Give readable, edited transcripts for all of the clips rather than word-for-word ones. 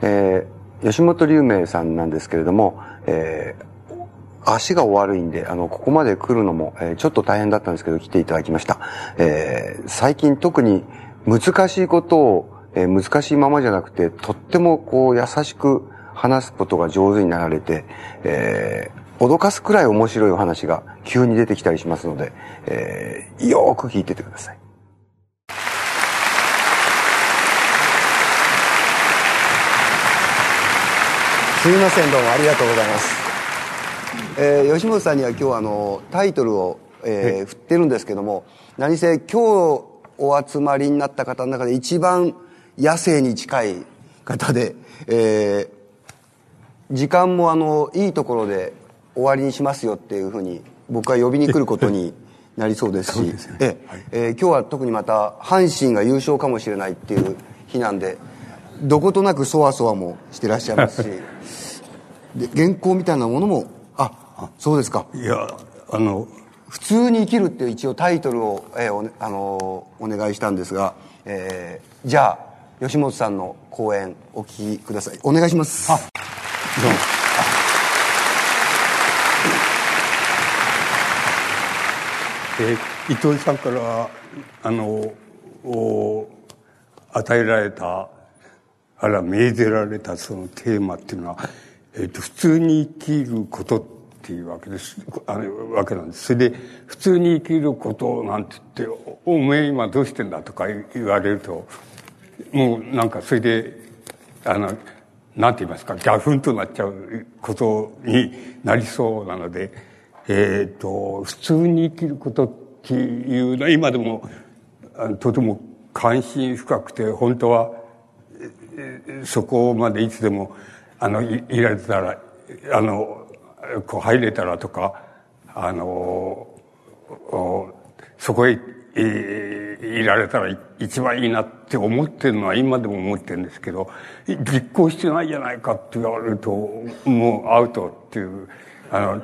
吉本龍明さんなんですけれども、足がお悪いんで、ここまで来るのも、ちょっと大変だったんですけど、来ていただきました。最近特に難しいことを、難しいままじゃなくて、とってもこう優しく話すことが上手になられて、脅かすくらい面白いお話が急に出てきたりしますので、よーく聞いててください。すみません、どうもありがとうございます。吉本さんには今日タイトルを、振ってるんですけども、何せ今日お集まりになった方の中で一番野生に近い方で、時間もいいところで終わりにしますよっていうふうに僕は呼びに来ることになりそうですし、今日は特にまた阪神が優勝かもしれないっていう日なんで、どことなくそわそわもしてらっしゃいますしで原稿みたいなものもそうですか。いや普通に生きるっていう一応タイトルを、お願いしたんですが、じゃあ吉本さんの講演お聞きください。お願いします。どうも。伊藤さんから与えられた命ぜられたそのテーマっていうのは、普通に生きることっていうわけなんです。それで普通に生きることなんて言って、おめえ今どうしてんだとか言われると、もうなんかそれで、なんて言いますか、ギャフンとなっちゃうことになりそうなので、普通に生きることっていうのは今でもとても関心深くて、本当はそこまでいつでもいられたらこう入れたらとかそこへいられたら一番いいなって思ってるのは今でも思ってるんですけど、実行してないじゃないかって言われるともうアウトっていう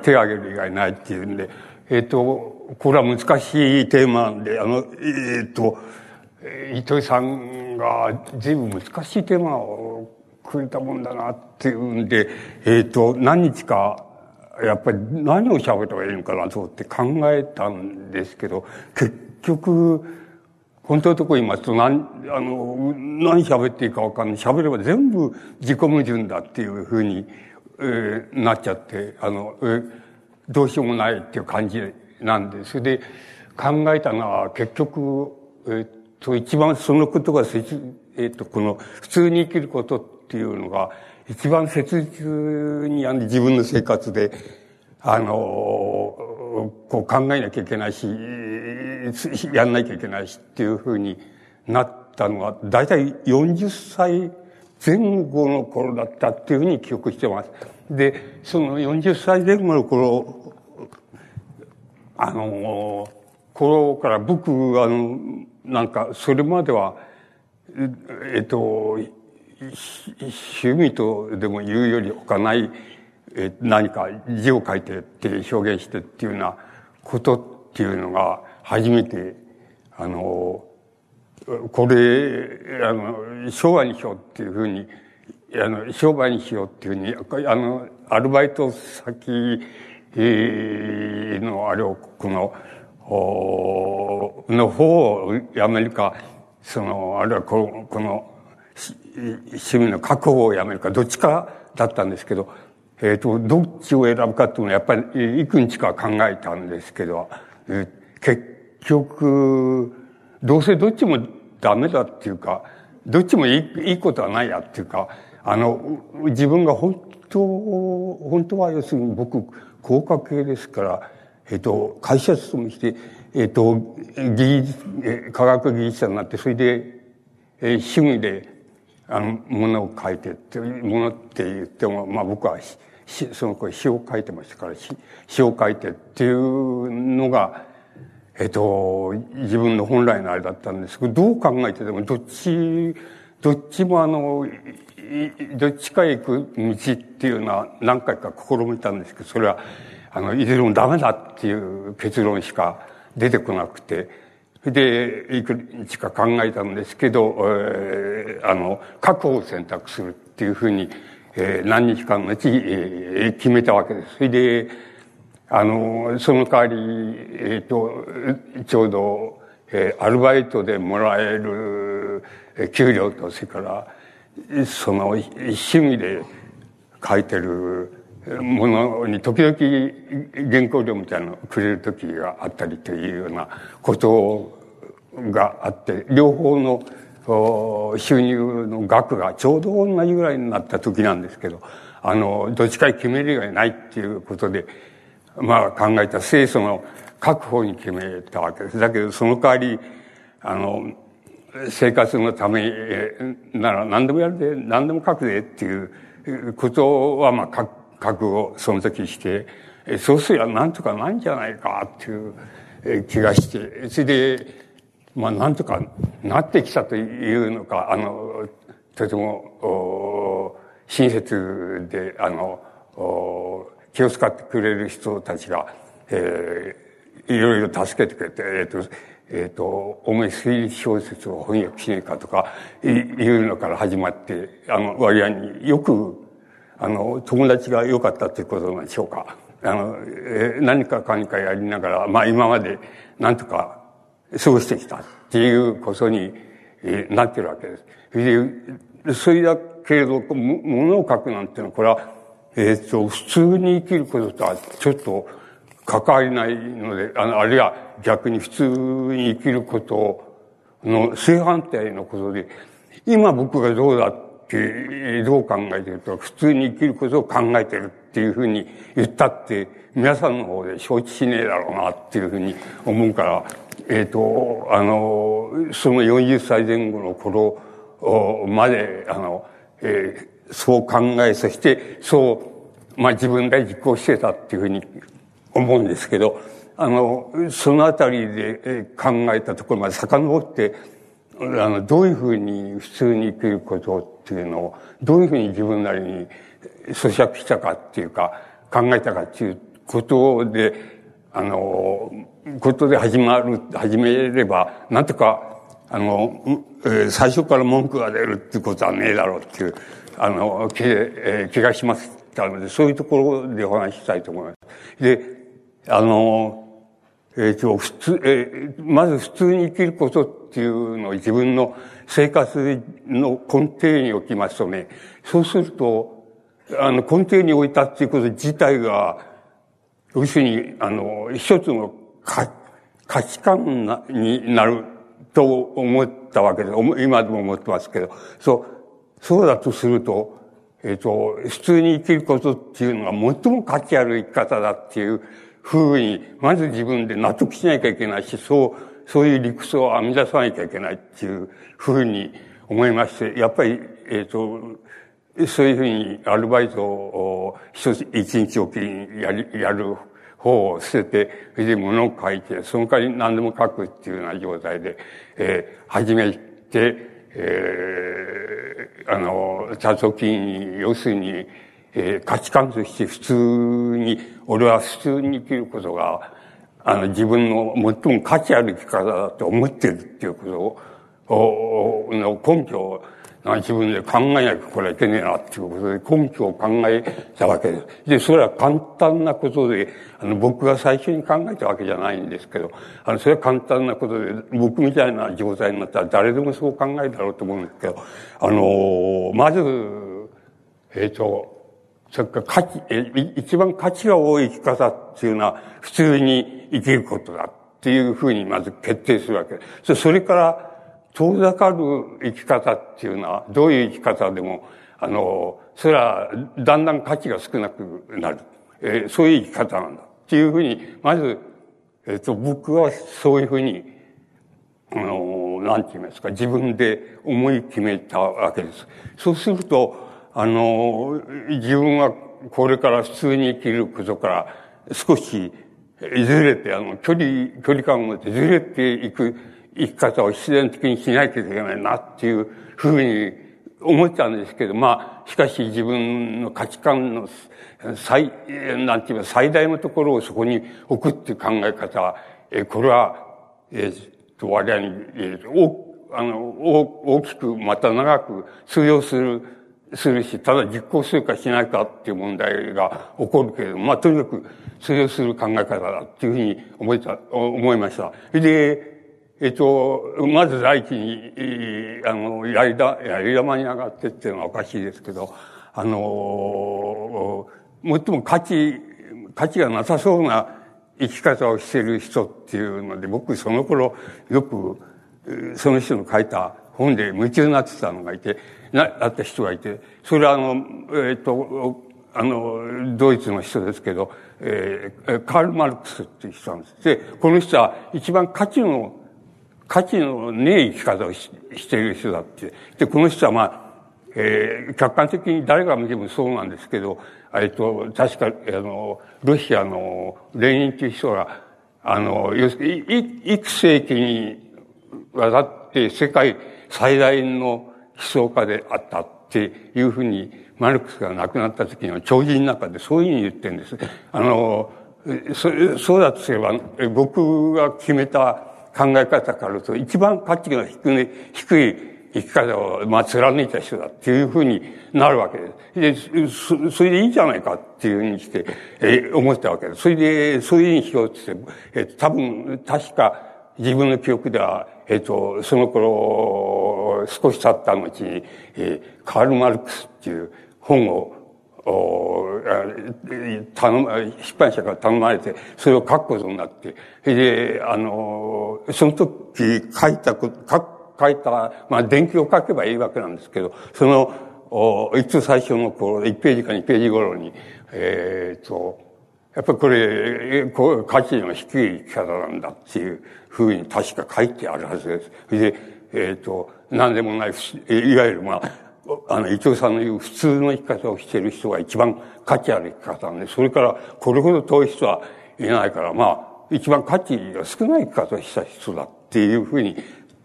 手を挙げる以外ないっていうんで、これは難しいテーマなんで糸井さんが随分難しいテーマをくれたもんだなっていうんで、何日かやっぱり何を喋った方がいいのかなと思って考えたんですけど、結局本当のところ今何喋っていいか分かんない、喋れば全部自己矛盾だっていうふうに、なっちゃってどうしようもないっていう感じなんです。それで考えたのは結局一番そのことがこの普通に生きることっていうのが一番切実に自分の生活でこう考えなきゃいけないしやんなきゃいけないしっていうふうになったのはだいたい40歳前後の頃だったっていうふうに記憶してます。でその40歳前後の頃頃から僕なんかそれまでは趣味とでも言うより他ない何か字を書いてって表現してっていうようなことっていうのが初めてこれ商売にしようっていうふうに商売にしようっていうふうにアルバイト先のあれをの方をやめるか、あるいはこの趣味の確保をやめるか、どっちかだったんですけど、どっちを選ぶかっていうのはやっぱり幾日か考えたんですけど、結局、どうせどっちもダメだっていうか、どっちもいいことはないやっていうか、自分が本当は要するに僕、工科系ですから、会社勤めして、科学技術者になって、それで、趣味で、物を書いてって、物って言っても、まあ僕は、その頃詩を書いてましたから、詩を書いてっていうのが、自分の本来のあれだったんですけど、どう考えてでも、どっちもどっちかへ行く道っていうのは何回か試みたんですけど、それは、いずれもダメだっていう結論しか出てこなくて、で、いくつか考えたんですけど、確保を選択するっっていうふうに、何日間のうち、決めたわけです。それで、その代わり、ちょうど、アルバイトでもらえる給料と、それから、その趣味で書いてるものに時々原稿料みたいなのをくれる時があったりというようなことがあって、両方の収入の額がちょうど同じぐらいになった時なんですけど、どっちか決めるがないっていうことで、まあ考えた清楚の確保に決めたわけです。だけどその代わり、生活のためなら何でもやるで、何でも書くでっていうことは、まあ覚悟をその時して、そうすりゃなんとかなんじゃないかっていう気がして、それで、まあなんとかなってきたというのか、とても親切で、気を使ってくれる人たちが、いろいろ助けてくれて、お前推理小説を翻訳しねえかとかいうのから始まって、割合によく、友達が良かったということなんでしょうか。何かかにかやりながら、まあ今までなんとか過ごしてきたっていうことになってるわけです。それだけれど、物を書くなんてのは、これは、普通に生きることとはちょっと関わりないので、あるいは逆に普通に生きることの正反対のことで、今僕がどうだって、どう考えてると、普通に生きることを考えてるっていうふうに言ったって、皆さんの方で承知しねえだろうなっていうふうに思うから、その40歳前後の頃まで、そう考え、そして、そう、まあ自分で実行してたっていうふうに思うんですけど、そのあたりで考えたところまで遡って、どういうふうに普通に生きることっていうのを、どういうふうに自分なりに咀嚼したかっていうか、考えたかっていうことで、始めれば、なんとか、最初から文句が出るっていうことはねえだろうっていう、気がしましたので、そういうところでお話ししたいと思います。で、まず普通に生きることっていうのを自分の生活の根底に置きますとね、そうすると、根底に置いたっていうこと自体が、要するに、一つの価値観になると思ったわけです。今でも思ってますけど、そうだとすると、普通に生きることっていうのが最も価値ある生き方だっていうふうに、まず自分で納得しなきゃいけないし、そういう理屈を編み出さなきゃいけないっていうふうに思いまして、やっぱり、そういうふうにアルバイトを一日おきにやる方を捨てて、それで物を書いて、その代わり何でも書くっていうような状態で、始めて、多時に、要するに、価値観として普通に、俺は普通に生きることが、自分の最も価値ある生き方だと思ってるっていうことを、根拠を自分で考えなきゃこれはいけねえなっていうことで、根拠を考えたわけです。で、それは簡単なことで、僕が最初に考えたわけじゃないんですけど、それは簡単なことで、僕みたいな状態になったら誰でもそう考えるだろうと思うんですけど、まず、それから一番価値が多い生き方っていうのは普通に生きることだっていうふうにまず決定するわけです。それから、遠ざかる生き方っていうのは、どういう生き方でも、それはだんだん価値が少なくなる。そういう生き方なんだ。っていうふうに、まず、僕はそういうふうに、なんて言いますか、自分で思い決めたわけです。そうすると、自分はこれから普通に生きることから少しずれて、距離感を持ってずれていく。生き方を必然的にしなきゃいけないなっていうふうに思ったんですけど、まあ、しかし自分の価値観のなんていうか最大のところをそこに置くっていう考え方、これは、割合に、大きくまた長く通用するするし、ただ実行するかしないかっていう問題が起こるけれども、まあとにかくそれをする考え方だっていうふうに思いました。で、まず第一に、やり玉に上がってっていうのはおかしいですけど、最も価値がなさそうな生き方をしている人っていうので、僕その頃よくその人の書いた本で夢中になってたのがいて、あった人がいて、それはドイツの人ですけど、カール・マルクスっていう人なんです。で、この人は一番価値のねえ生き方をしている人だって。で、この人は客観的に誰が見てもそうなんですけど、確か、ロシアのレーニンという人が、要するに、幾世紀にわたって世界最大の思想家であったっていうふうに、マルクスが亡くなった時の弔辞の中でそういうふうに言ってるんです。そうだとすれば、僕が決めた考え方からと一番価値が低い生き方を貫いた人だっていうふうになるわけです。で、それでいいじゃないかっていうふうにして、思ったわけです。それで、そういうふうにしようって言って、確か自分の記憶では、その頃、少し経った後に、カール・マルクスっていう本を、出版社から頼まれて、それを書くことになって、で、その時書いた、まあ、伝記を書けばいいわけなんですけど、その、一応最初の頃、1ページか2ページ頃に、やっぱりこれ、価値の低い生き方なんだっていうふうに確か書いてあるはずです。で、何でもない、いわゆるまあ、伊藤さんの言う普通の生き方をしている人が一番価値ある生き方なんで、それからこれほど遠い人はいないから、まあ、一番価値が少ない生き方をした人だっていうふうに、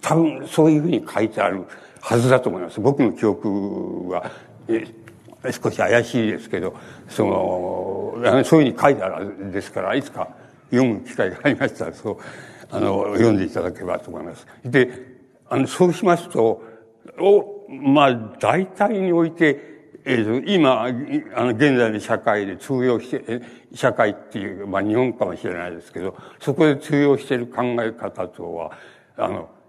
多分そういうふうに書いてあるはずだと思います。僕の記憶は、少し怪しいですけど、そういうふうに書いてあるはずですから、いつか読む機会がありましたら、そう、読んでいただければと思います。で、そうしますと、まあ、大体において、今、現在の社会で通用して、社会っていう、まあ、日本かもしれないですけど、そこで通用している考え方とは、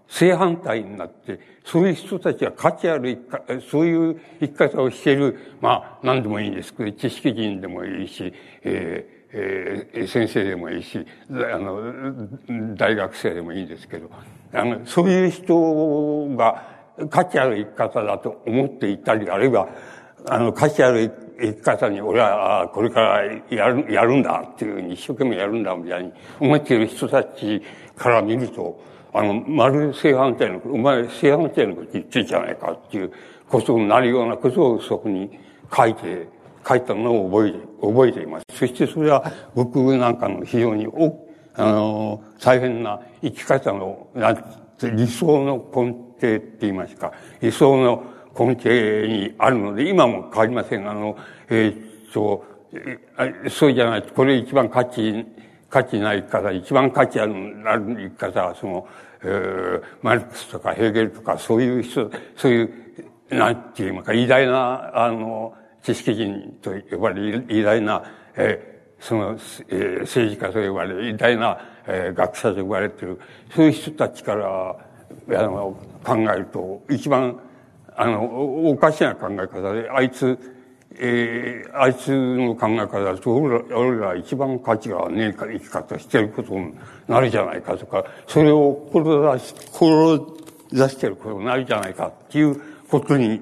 正反対になって、そういう人たちは価値あるそういう生き方をしている、まあ、何でもいいんですけど、知識人でもいいし、先生でもいいし、大学生でもいいですけど、そういう人が、価値ある生き方だと思っていたり、あるいは、価値ある生き方に俺はこれからやるんだっていうふうに一生懸命やるんだみたいに思っている人たちから見ると、まる正反対の、お前正反対のこと言ってるじゃないかっていうことになるようなことをそこに書いたのを覚えています。そしてそれは僕なんかの非常に大変な生き方の、理想の根底って言いますか、理想の根底にあるので、今も変わりません。そうじゃないと、これ一番価値ない生き方、一番価値ある生き方は、マルクスとかヘーゲルとか、そういう人、そういう、なんて言いますか、偉大な、知識人と呼ばれる、偉大な、政治家と呼ばれる、偉大な、学者と呼ばれている、そういう人たちから、考えると、一番、おかしな考え方で、あいつの考え方だと、俺ら一番価値がねえ生き方してることになるじゃないかとか、それを志してることになるじゃないかっていうことに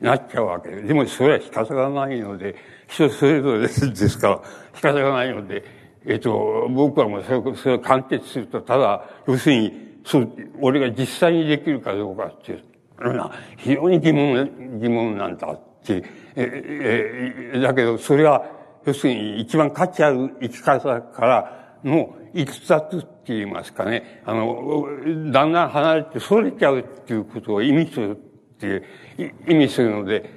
なっちゃうわけで。でもそれは仕方がないので、人それぞれですから、仕方がないので、僕はもうそれを貫徹すると、ただ、要するに、俺が実際にできるかどうかっていうのは非常に疑問なんだって、だけどそれは要するに一番価値ある生き方からの逸脱って言いますかね、だんだん離れてそれちゃうっていうことを意味するので、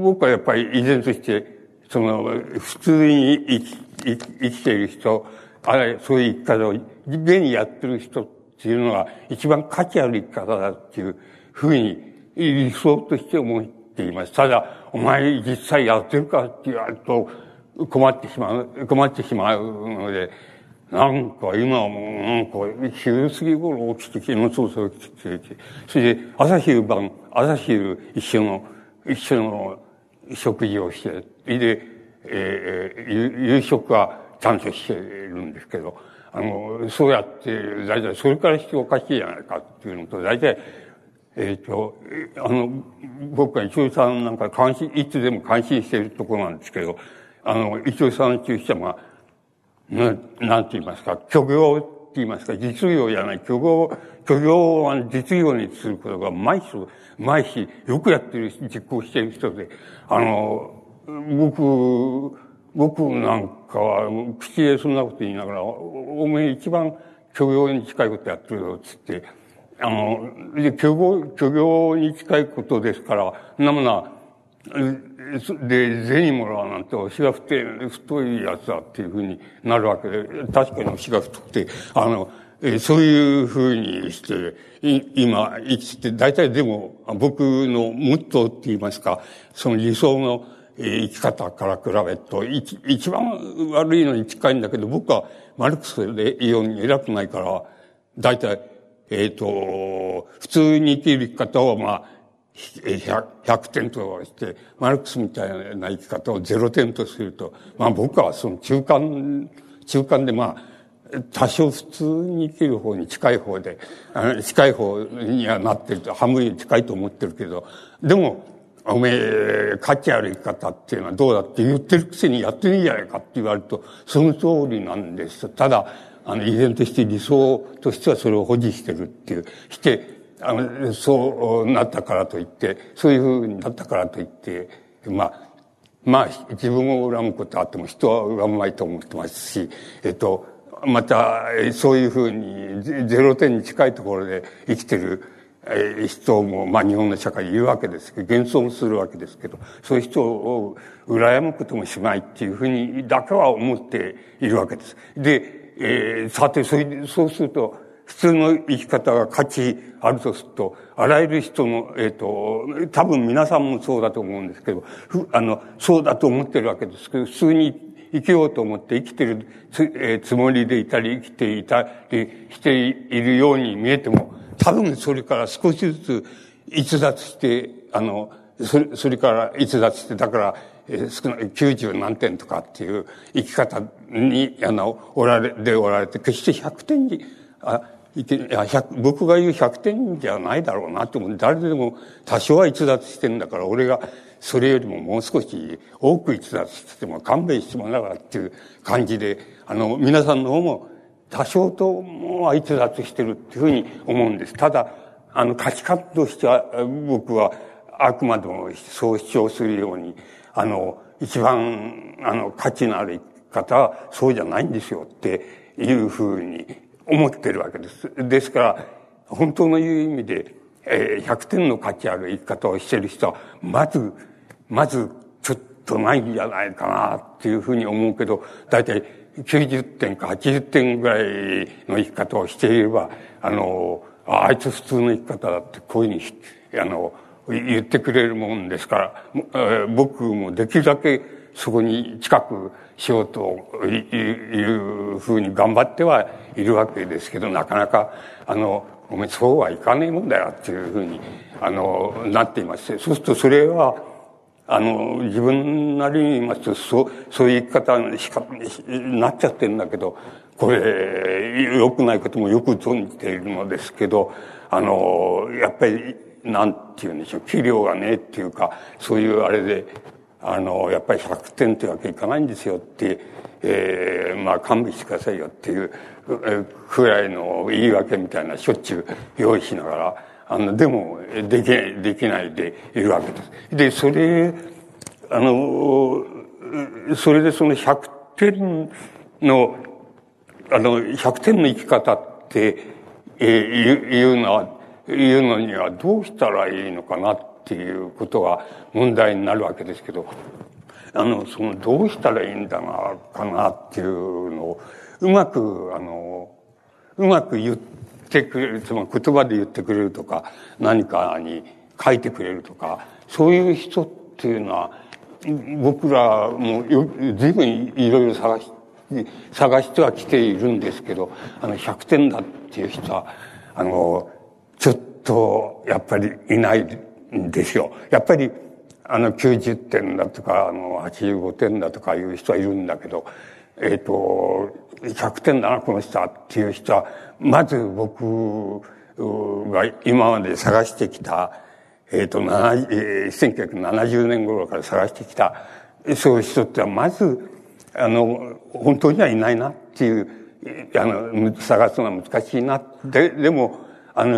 僕はやっぱり依然として普通に生きている人、そういう生き方を現にやってる人っていうのは一番価値ある生き方だっていうふうに理想として思っ言います。ただ、お前実際やってるかって言われると困ってしまうので、なんか今も昼過ぎ頃起きて、昨日早々起きていて、それで朝昼一緒の食事をして、で、夕食はちゃんとしてるんですけど、そうやって、だいたいそれからしておかしいじゃないかっていうのと、だいたい、僕は一応さんなんかいつでも監視しているところなんですけど、一応さんっていう人は、なんて言いますか、虚業って言いますか、実業じゃない、虚業は実業にすることがうまいし、よくやってるし、実行してる人で、僕なんかは、口でそんなこと言いながら、おめえ一番虚業に近いことやってるよ、つって、虚業に近いことですから、で、銭もらわなんて、おしが太いやつだっていうふうになるわけで、確かにおしが太くて、そういうふうにして、今、生きて、大体でも、僕のモットーって言いますか、その理想の生き方から比べると、一番悪いのに近いんだけど、僕はマルクスで言うように偉くないから、大体、普通に生きる生き方を、100点として、マルクスみたいな生き方を0点とすると、僕はその中間で多少普通に生きる方に近い方にはなってると、半分に近いと思ってるけど、でも、おめえ、価値ある生き方っていうのはどうだって言ってるくせにやってるんじゃないかって言われると、その通りなんです。ただ、依然として理想としてはそれを保持してるっていう、そうなったからといって、そういうふうになったからといって、自分を恨むことはあっても人は恨むまいと思ってますし、また、そういうふうに0点に近いところで生きてる人も、日本の社会にいるわけですけど、幻想もするわけですけど、そういう人を羨むこともしないっていうふうにだけは思っているわけです。で、さて、そうすると、普通の生き方が価値あるとすると、あらゆる人の、多分皆さんもそうだと思うんですけど、そうだと思ってるわけですけど、普通に生きようと思って生きてるつもりでいたり、生きていたりしているように見えても、多分それから少しずつ逸脱して、だから、90何点とかっていう生き方に、おられて、決して100点に、僕が言う100点じゃないだろうなって思う。誰でも多少は逸脱してるんだから、俺がそれよりももう少し多く逸脱してても勘弁してもらうからっていう感じで、皆さんの方も多少とも逸脱してるっていうふうに思うんです。ただ、価値観としては、僕はあくまでもそう主張するように、一番、価値のある方はそうじゃないんですよっていうふうに、思ってるわけです。ですから、本当のいう意味で、100点の価値ある生き方をしている人は、まず、ちょっとないんじゃないかな、っていうふうに思うけど、だいたい90点か80点ぐらいの生き方をしていれば、あいつ普通の生き方だって、こういうふうに、言ってくれるもんですから、僕もできるだけ、そこに近くしようというふうに頑張ってはいるわけですけど、なかなか、お前そうはいかねえもんだよっていうふうに、なっていまして、そうするとそれは、自分なりに言いますと、そういう生き方の仕方になっちゃってるんだけど、これ、良くないこともよく存じているのですけど、やっぱり、なんていうんでしょう、器量がねえっていうか、そういうあれで、やっぱり100点というわけいかないんですよって、勘弁してくださいよっていうくらいの言い訳みたいなしょっちゅう用意しながら、でも、できないでいるわけです。で、それでその100点の生き方って、言うのにはどうしたらいいのかなっていうことが問題になるわけですけど、どうしたらいいんだな、かなっていうのを、うまく言ってくれる、つまり言葉で言ってくれるとか、何かに書いてくれるとか、そういう人っていうのは、僕らも随分いろいろ探してはきているんですけど、100点だっていう人は、ちょっと、やっぱりいないんですよ。やっぱり、90点だとか、85点だとかいう人はいるんだけど、100点だな、この人はっていう人は、まず僕が今まで探してきた、1970年頃から探してきた、そういう人っては、まず、本当にはいないなっていう、探すのは難しいな。でも、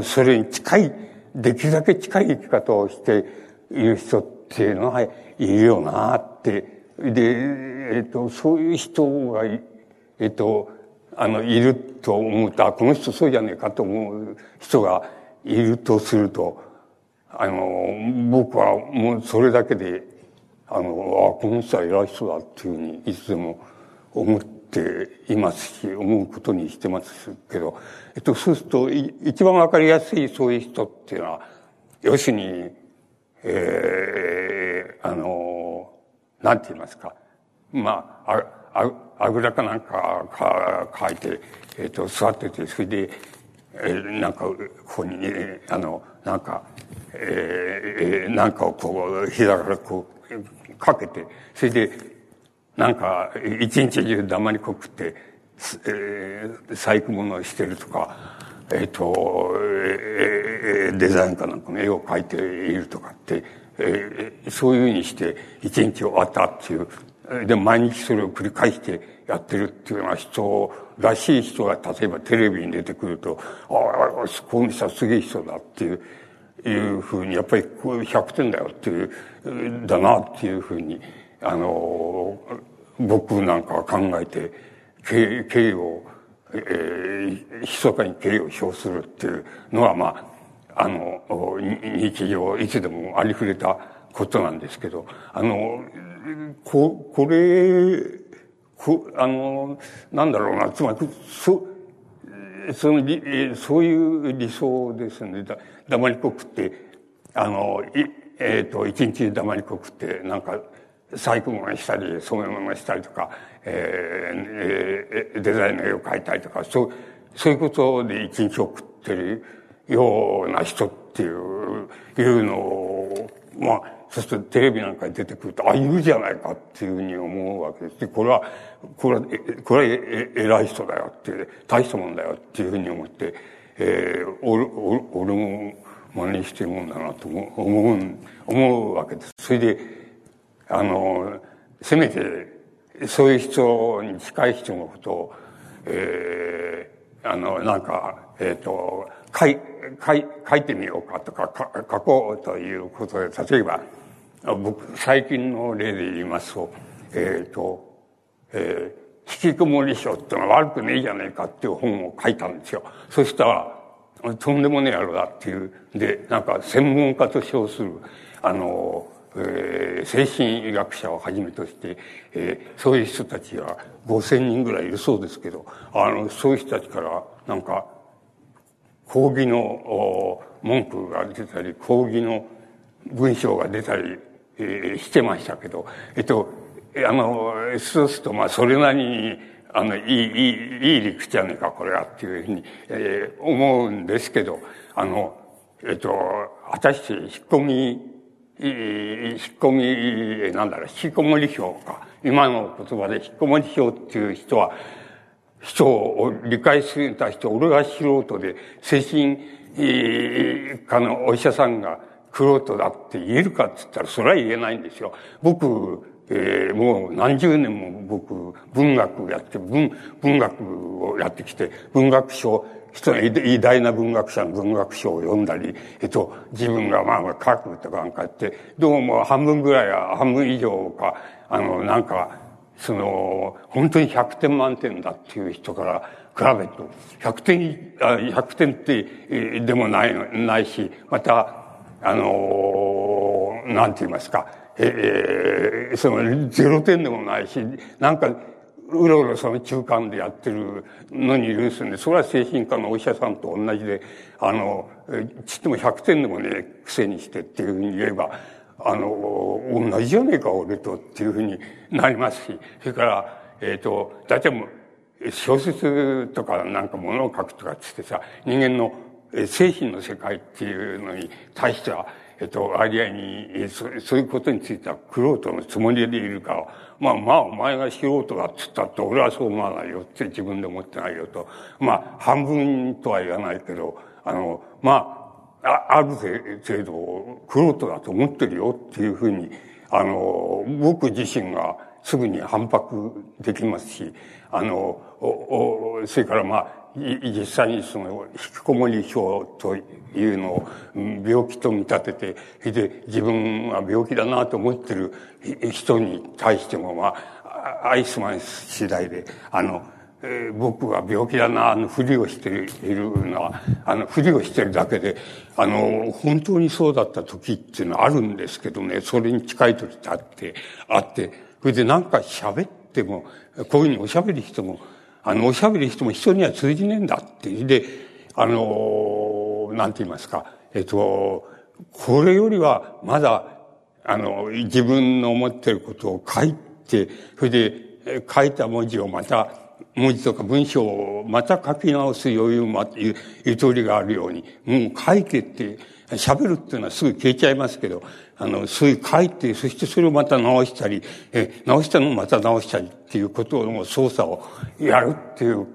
それに近い、できるだけ近い生き方をしている人っていうのはいるよなって。で、そういう人が、いると思うと、あ、この人そうじゃねえかと思う人がいるとすると、僕はもうそれだけで、この人は偉い人だっていうふうにいつでも思っていますし、思うことにしてますけど、そうすると、一番わかりやすいそういう人っていうのは、要するに、なんて言いますか。まあ、あぐらかなんかかいて、座ってて、それで、なんか、ここに、ね、なんか、なんかをこう、膝からこう、かけて、それで、なんか、一日中黙りこくって、細工物をしてるとか、デザインかなんかの絵を描いているとかって、そういうふうにして一日終わったっていう。で、毎日それを繰り返してやってるっていうような人らしい人が、例えばテレビに出てくると、ああ、この人はすげえ人だっていうふうに、やっぱり100点だよっていう、だなっていうふうに、僕なんかは考えて、敬意を、密かに敬意を表するっていうのは、まあ、日常、いつでもありふれたことなんですけど、なんだろうな、つまり、そういう理想ですね。黙りこくって、一日黙りこくって、なんか、細工物したり、染め物したりとか、デザインの絵を描いたりとか、そういうことで一日送ってるような人っていうのを、まあ、そうするとテレビなんかに出てくると、あ、いるじゃないかっていうふうに思うわけです。で、これは偉い人だよって、大したもんだよっていうふうに思って、俺も真似してるもんだなと思うわけです。それで、せめて、そういう人に近い人のことを、なんか、書いてみようかとか、書こうということで、例えば、僕、最近の例で言いますと、引きこもり症ってのは悪くねえじゃねえかっていう本を書いたんですよ。そしたら、とんでもねえ野郎だっていう、で、なんか、専門家と称する、精神医学者をはじめとして、そういう人たちは5000人ぐらいいるそうですけど、そういう人たちからなんか抗議の文句が出たり、抗議の文章が出たり、してましたけど、そうするとまあそれなりにいい理屈じゃねえかこれはっていうふうに、思うんですけど、果たして引きこもり票か。今の言葉で引きこもり票っていう人は、人を理解するに対して、俺が素人で、精神科のお医者さんが玄人だって言えるかって言ったら、それは言えないんですよ。僕、もう何十年も僕、文学をやってきて、文学賞、偉大な文学者の文学賞を読んだり、自分がまあ書くとかなんかやって、どうも半分以上か、なんか、本当に100点満点だっていう人から比べると、100点ってでもないし、また、なんて言いますか、0点でもないし、なんか、うろうろその中間でやってるのにいるんですよね。それは精神科のお医者さんと同じで、ちっとも100点でもね、癖にしてっていうふうに言えば、同じじゃねえか、俺とっていうふうになりますし、それから、だいたい小説とかなんかものを書くとかつってさ、人間の精神の世界っていうのに対しては、アイデアに、そういうことについては玄人のつもりでいるから、まあ、お前が素人だっつったって俺はそう思わないよって自分で思ってないよと。まあ、半分とは言わないけど、ある程度、玄人だと思ってるよっていうふうに、僕自身がすぐに反駁できますし、それから実際にその引きこもり症というのを病気と見立てて、で自分は病気だなと思ってる人に対してもアイスマン次第で僕が病気だなのふりをしているのはふりをしてるだけで本当にそうだった時っていうのはあるんですけどね、それに近い時ってあってそれでなんか喋ってもこういうふうにおしゃべりしてもおしゃべりしても人には通じねえんだって。で、なんて言いますか。これよりはまだ、自分の思っていることを書いて、それで書いた文字をまた、文字とか文章をまた書き直す余裕もゆとりがあるように、もう書いてって、喋るっていうのはすぐ消えちゃいますけど、そういう書いて、そしてそれをまた直したり、直したのをまた直したりっていうことの操作をやるっていう、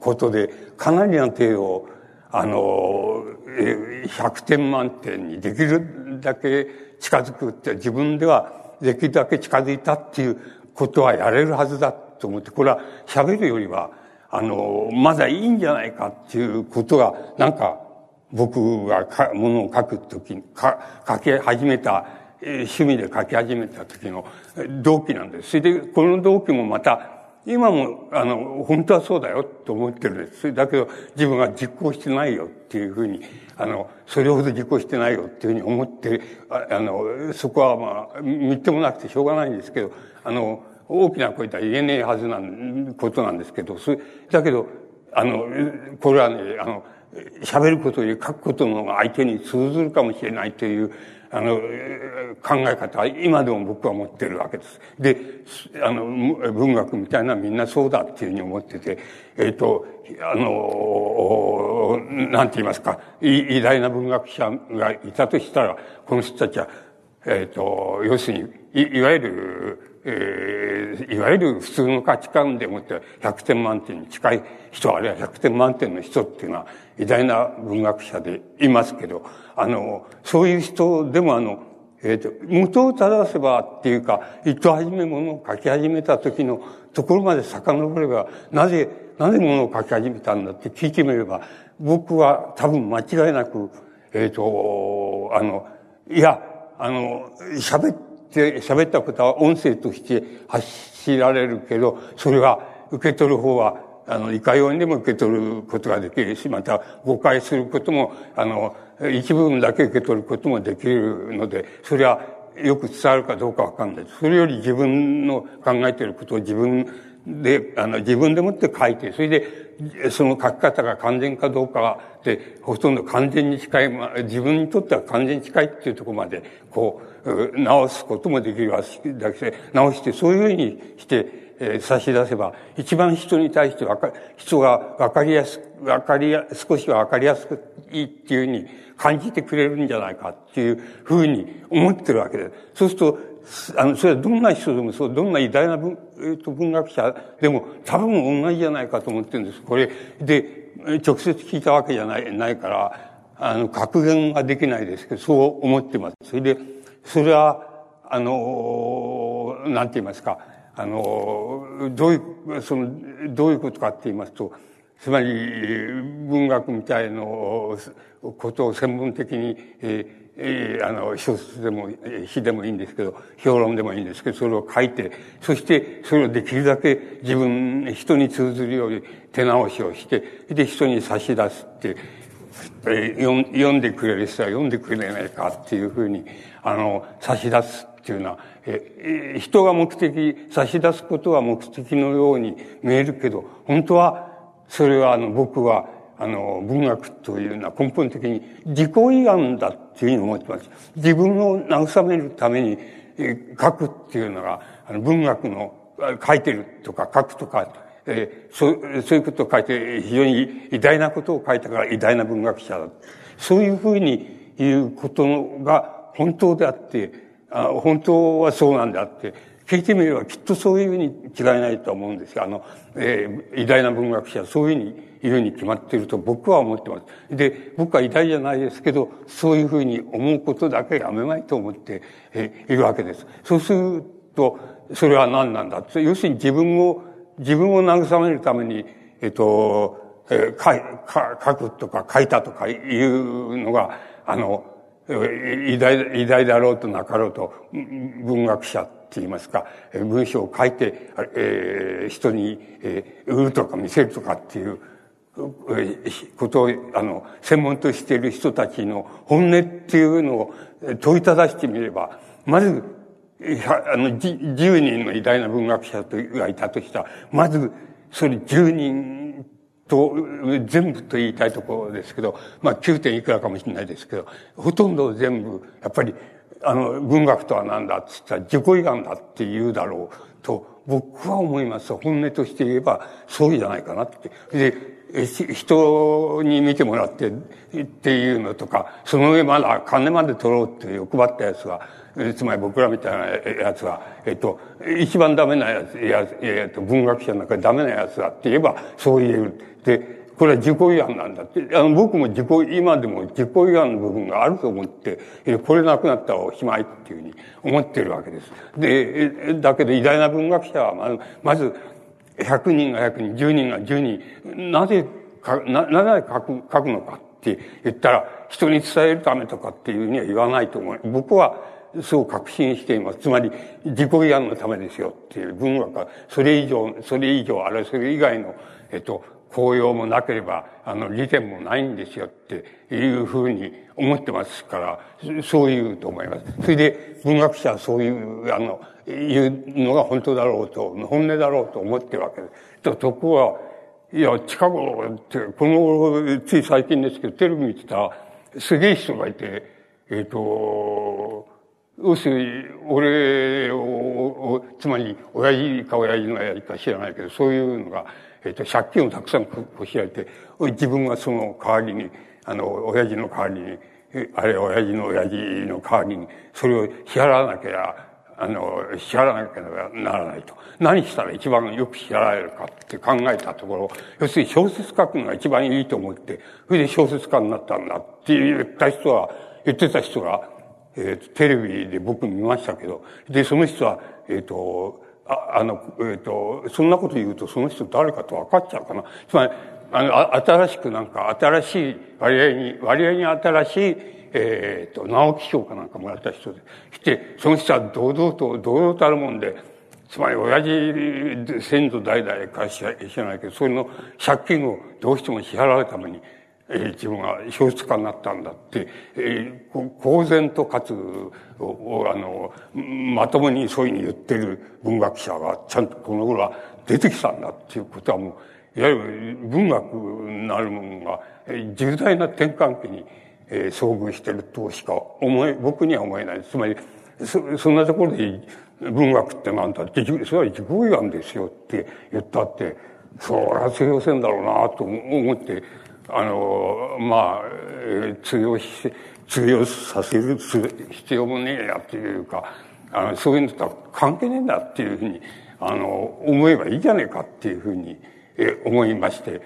ことで、かなりの程度、100点満点にできるだけ近づくって、自分ではできるだけ近づいたっていうことはやれるはずだと思って、これは喋るよりは、まだいいんじゃないかっていうことが、なんか、僕がものを書くときに、書き始めた、趣味で書き始めたときの動機なんです。それで、この動機もまた、今も、本当はそうだよと思ってるんです。だけど、自分が実行してないよっていうふうに、それほど実行してないよっていうふうに思って、そこはみっともなくてしょうがないんですけど、大きな声では言えねえはずなことなんですけど、だけど、これはね、喋ることより書くことの方が相手に通ずるかもしれないという、考え方は今でも僕は持ってるわけです。で、文学みたいなみんなそうだっていうふうに思ってて、なんて言いますか、偉大な文学者がいたとしたら、この人たちは、要するに、いわゆる普通の価値観でもって100点満点に近い人、あるいは100点満点の人っていうのは偉大な文学者でいますけど、そういう人でも元を正せばっていうか、糸始め物を書き始めた時のところまで遡れば、なぜ物を書き始めたんだって聞いてみれば、僕は多分間違いなく、喋ったことは音声として発しられるけど、それは受け取る方は、いかようにでも受け取ることができるし、また誤解することも、一部分だけ受け取ることもできるので、それはよく伝わるかどうかわかんない。それより自分の考えていることを自分でもって書いて、それで、その書き方が完全かどうかで、ほとんど完全に近い、自分にとっては完全に近いっていうところまで、直すこともできるわけだけで、直して、そういうふうにして、差し出せば、一番人に対して人が少しはわかりやすくいいっていうふうに感じてくれるんじゃないかっていうふうに思ってるわけです。そうすると、それはどんな人でもそう、どんな偉大な文学者でも多分同じじゃないかと思ってるんです。これで、直接聞いたわけじゃないから、格言はできないですけど、そう思ってます。それで、それは、なんて言いますか、どういうことかって言いますと、つまり、文学みたいなことを専門的に、小説でも、詩でもいいんですけど、評論でもいいんですけど、それを書いて、そして、それをできるだけ人に通ずるように手直しをして、で、人に差し出すって、読んでくれる人は読んでくれないかっていうふうに、差し出すっていうのは、人が差し出すことは目的のように見えるけど、本当は、それは僕は、文学というのは根本的に自己慰安だっていうふうに思ってます。自分を慰めるために書くっていうのが、文学の書いてるとか書くとか、そういうことを書いて非常に偉大なことを書いたから偉大な文学者だ。そういうふうに言うことが本当であって、本当はそうなんであって、聞いてみればきっとそういうふうに違いないと思うんですが、偉大な文学者はそういうふうに言うに決まっていると僕は思ってます。で、僕は偉大じゃないですけど、そういうふうに思うことだけやめまいと思っているわけです。そうすると、それは何なんだって。要するに自分を慰めるために、書くとか書いたとかいうのが、偉大だろうとなかろうと、文学者って言いますか、文章を書いて、人に、売るとか見せるとかっていうことを、専門としている人たちの本音っていうのを問いただしてみれば、まず、10人の偉大な文学者がいたとしたら、まず、それ10人と、全部と言いたいところですけど、まあ 9. 点いくらかもしれないですけど、ほとんど全部、やっぱり、文学とは何だって言ったら自己慰安だって言うだろうと僕は思います。本音として言えばそうじゃないかなって。で、人に見てもらってっていうのとか、その上まだ金まで取ろうって欲張ったやつは、つまり僕らみたいなやつは、一番ダメなやつ、文学者の中でダメなやつだって言えばそう言える。で、これは自己慰安なんだって。僕も今でも自己慰安の部分があると思って、これなくなったらおしまいっていうふうに思っているわけです。で、だけど偉大な文学者はまず、100人が100人、10人が10人、なぜ書くのかって言ったら、人に伝えるためとかっていうふうには言わないと思う。僕はそう確信しています。つまり、自己慰安のためですよっていう文学は、それ以上、あるいはそれ以外の、効用もなければ、利点もないんですよっていうふうに思ってますから、そう言うと思います。それで、文学者はそういう、いうのが本当だろうと、本音だろうと思ってるわけです。ところが、いや、近頃って、つい最近ですけど、テレビ見てたら、すげえ人がいて、要するに、つまり、親父の親父か知らないけど、そういうのが、借金をたくさんこしらえて、自分はその代わりに、親父の代わりに、あれ親父の代わりに、それを支払わなければならないと。何したら一番よく支払えるかって考えたところ、要するに小説書くのが一番いいと思って、それで小説家になったんだって言ってた人が、テレビで僕見ましたけど、で、その人は、そんなこと言うとその人誰かと分かっちゃうかな。つまり、新しく新しい割合に新しい、直木賞かなんかもらった人で、来て、その人は堂々とあるもんで、つまり、親父、先祖代々から知らないけど、それの借金をどうしても支払うために、自分が小説家になったんだって、公然とかつ、まともにそういうふうに言ってる文学者がちゃんとこの頃は出てきたんだっていうことはもう、いわゆる文学なるものが重大な転換期に、遭遇してるとしか僕には思えない。つまり、そんなところで文学ってなんだって、それは自己慰安ですよって言ったって、そりゃ通用せんだろうなと思って、まあ、通用させる必要もねえやっていうか、そういうのとは関係ねえんだっていうふうに、思えばいいじゃねえかっていうふうに、思いまして、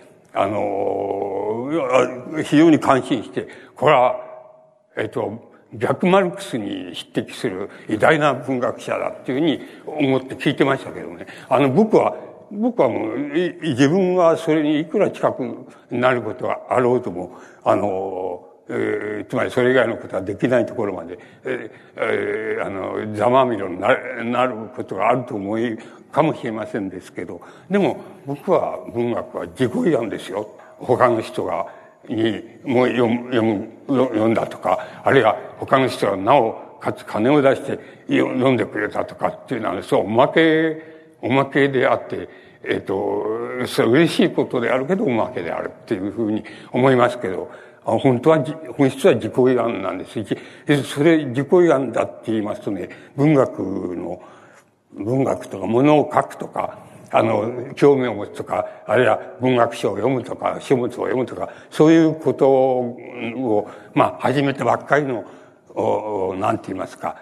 非常に感心して、これは、逆マルクスに匹敵する偉大な文学者だっていうふうに思って聞いてましたけどね。僕はもう、自分はそれにいくら近くなることはあろうとも、つまりそれ以外のことはできないところまで、ざまみろになることがあると思い、かもしれませんですけど、でも僕は文学は自己慰安ですよ。他の人が、もう読んだとか、あるいは他の人がなお、かつ金を出して読んでくれたとかっていうのは、そう、おまけであって、それは嬉しいことであるけど、おまけであるっていうふうに思いますけど、本当は、本質は自己慰安なんです。それ自己慰安だって言いますとね、文学とか物を書くとか、興味を持つとか、あるいは文学書を読むとか、書物を読むとか、そういうことを、始めたばっかりの、なんて言いますか、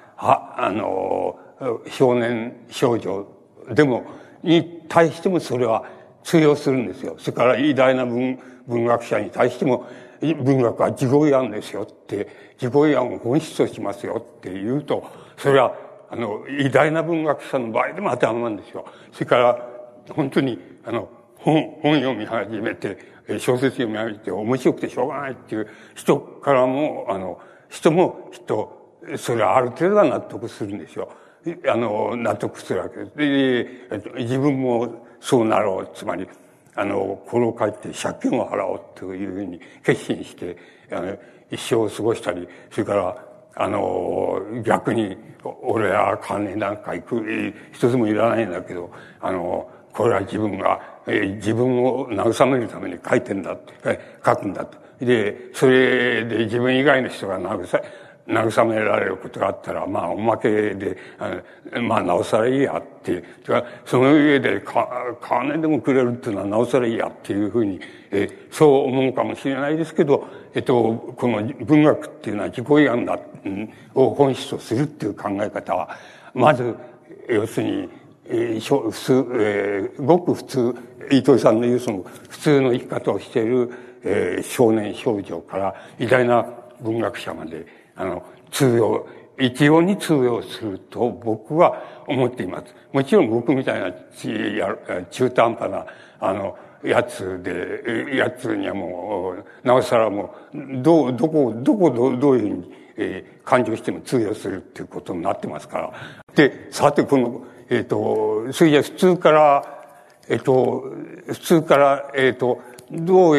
少年少女でも、に対してもそれは通用するんですよ。それから偉大な文学者に対しても、文学は自己慰安ですよって、自己慰安を本質としますよって言うと、それは、偉大な文学者の場合でも当てはまるんですよ。それから、本当に、本読み始めて、小説読み始めて、面白くてしょうがないっていう人からも、人もきっと、それはある程度は納得するんですよ。納得するわけです。で、自分もそうなろう。つまり、これを書いて借金を払おうというふうに決心して、一生を過ごしたり、それから、逆に、俺は金なんか一つもいらないんだけど、これは自分が、自分を慰めるために書いてんだって、書くんだと。で、それで自分以外の人が慰められることがあったら、おまけで、なおさらいいやって、その上で、金でもくれるっていうのはなおさらいいやっていうふうに、そう思うかもしれないですけど、この文学っていうのは自己慰安だを本質とするっていう考え方は、まず、要するに、ごく普通、糸井さんの言うその普通の生き方をしている、少年少女から偉大な文学者まで、一様に通用すると僕は思っています。もちろん僕みたいな中途半端な、やつにはもう、なおさらもう、どういうふうに、感情しても通用するっていうことになってますから。で、さてこの、それじゃ普通から、どう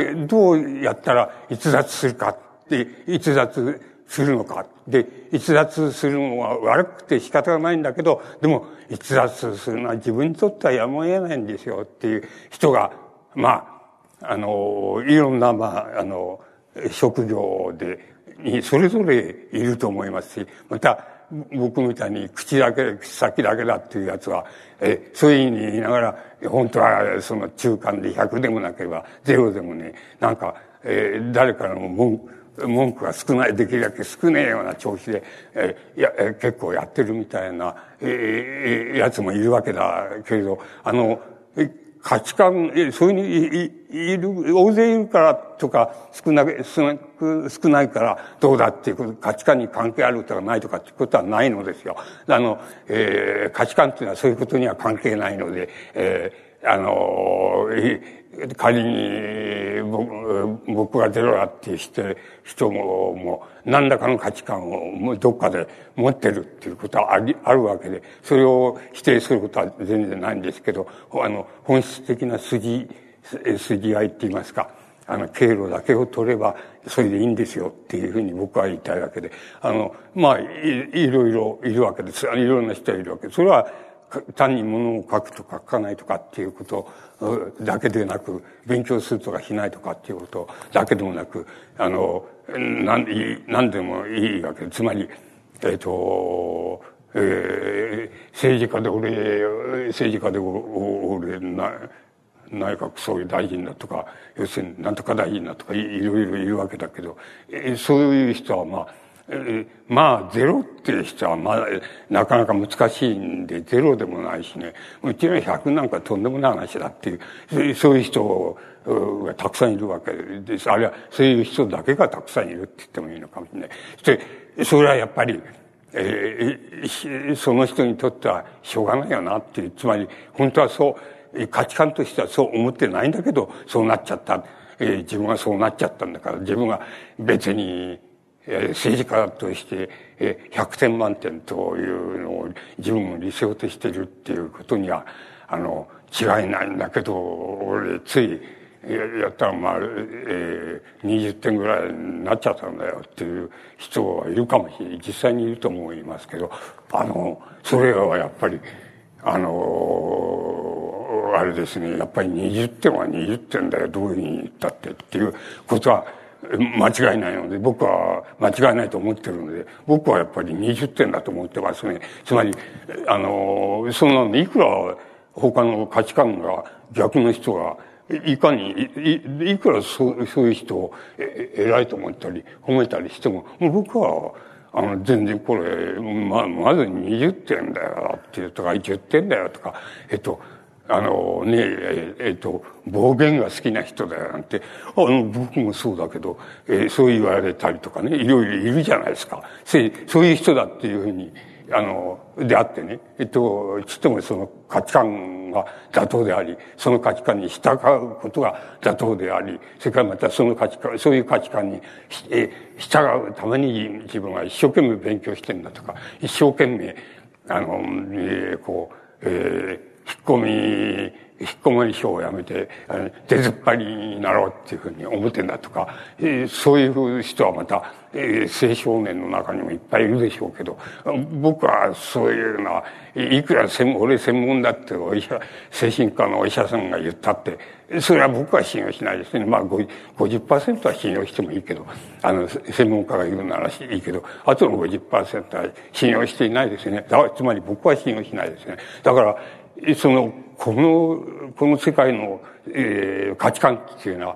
やったら逸脱するかって、逸脱するのか。で、逸脱するのは悪くて仕方がないんだけど、でも逸脱するのは自分にとってはやむを得ないんですよっていう人が、いろんな、職業にそれぞれいると思いますし、また、僕みたいに口先だけだっていうやつは、そういうふうに言いながら、本当はその中間で100でもなければ0でもね、なんか、誰からも文句が少ない、できるだけ少ないような調子で、結構やってるみたいな、やつもいるわけだけれど、価値観、そういうふうに大勢いるからとか、少ないからどうだっていうこと、価値観に関係あるとかないとかっていうことはないのですよ。価値観っていうのはそういうことには関係ないので、仮に僕がゼロだってして人も何らかの価値観をどっかで持ってるっていうことはあるわけで、それを否定することは全然ないんですけど、本質的な筋合いって言いますか、経路だけを取ればそれでいいんですよっていうふうに僕は言いたいわけで、いろいろいるわけです。いろんな人がいるわけです。それは単に物を書くとか書かないとかっていうことだけでなく、勉強するとかしないとかっていうことだけでもなく、何でもいいわけで、つまり、政治家で俺、内閣総理大臣だとか、要するに何とか大臣だとか、いろいろいるわけだけど、そういう人はゼロっていう人はなかなか難しいんで、ゼロでもないしね、うちの100なんかとんでもない話だっていう、そういう人がたくさんいるわけです。あるいはそういう人だけがたくさんいるって言ってもいいのかもしれない。で、それはやっぱり、その人にとってはしょうがないよなっていう、つまり本当はそう、価値観としてはそう思ってないんだけど、そうなっちゃった。自分がそうなっちゃったんだから、自分が別に、政治家として100点満点というのを自分も理想としているっていうことには違いないんだけど、俺ついやったら20点ぐらいになっちゃったんだよっていう人はいるかもしれない。実際にいると思いますけど、それはやっぱりあれですね、やっぱり20点は20点だよ、どういうふうに言ったってっていうことは間違いないので、僕は間違いないと思ってるので、僕はやっぱり20点だと思ってますね。つまり、そんなのいくら他の価値観が逆の人がいかに、いくらそういう人を偉いと思ったり褒めたりしても、もう僕は全然これ、まず20点だよっていうとか、10点だよとか、暴言が好きな人だよなんて、僕もそうだけど、そう言われたりとかね、いろいろいるじゃないですか。そういう人だっていうふうに、であってね、つってもその価値観が妥当であり、その価値観に従うことが妥当であり、それからまたその価値観、そういう価値観に従うために自分は一生懸命勉強してんだとか、一生懸命、引っ込み表をやめて、出ずっぱりになろうっていうふうに思ってんだとか、そういう人はまた、青少年の中にもいっぱいいるでしょうけど、僕はそういうのは、いくら俺専門だって精神科のお医者さんが言ったって、それは僕は信用しないですね。まあ、50% は信用してもいいけど、専門家が言うならいいけど、あとの 50% は信用していないですね。つまり僕は信用しないですね。だから、この世界の、価値観っていうのは、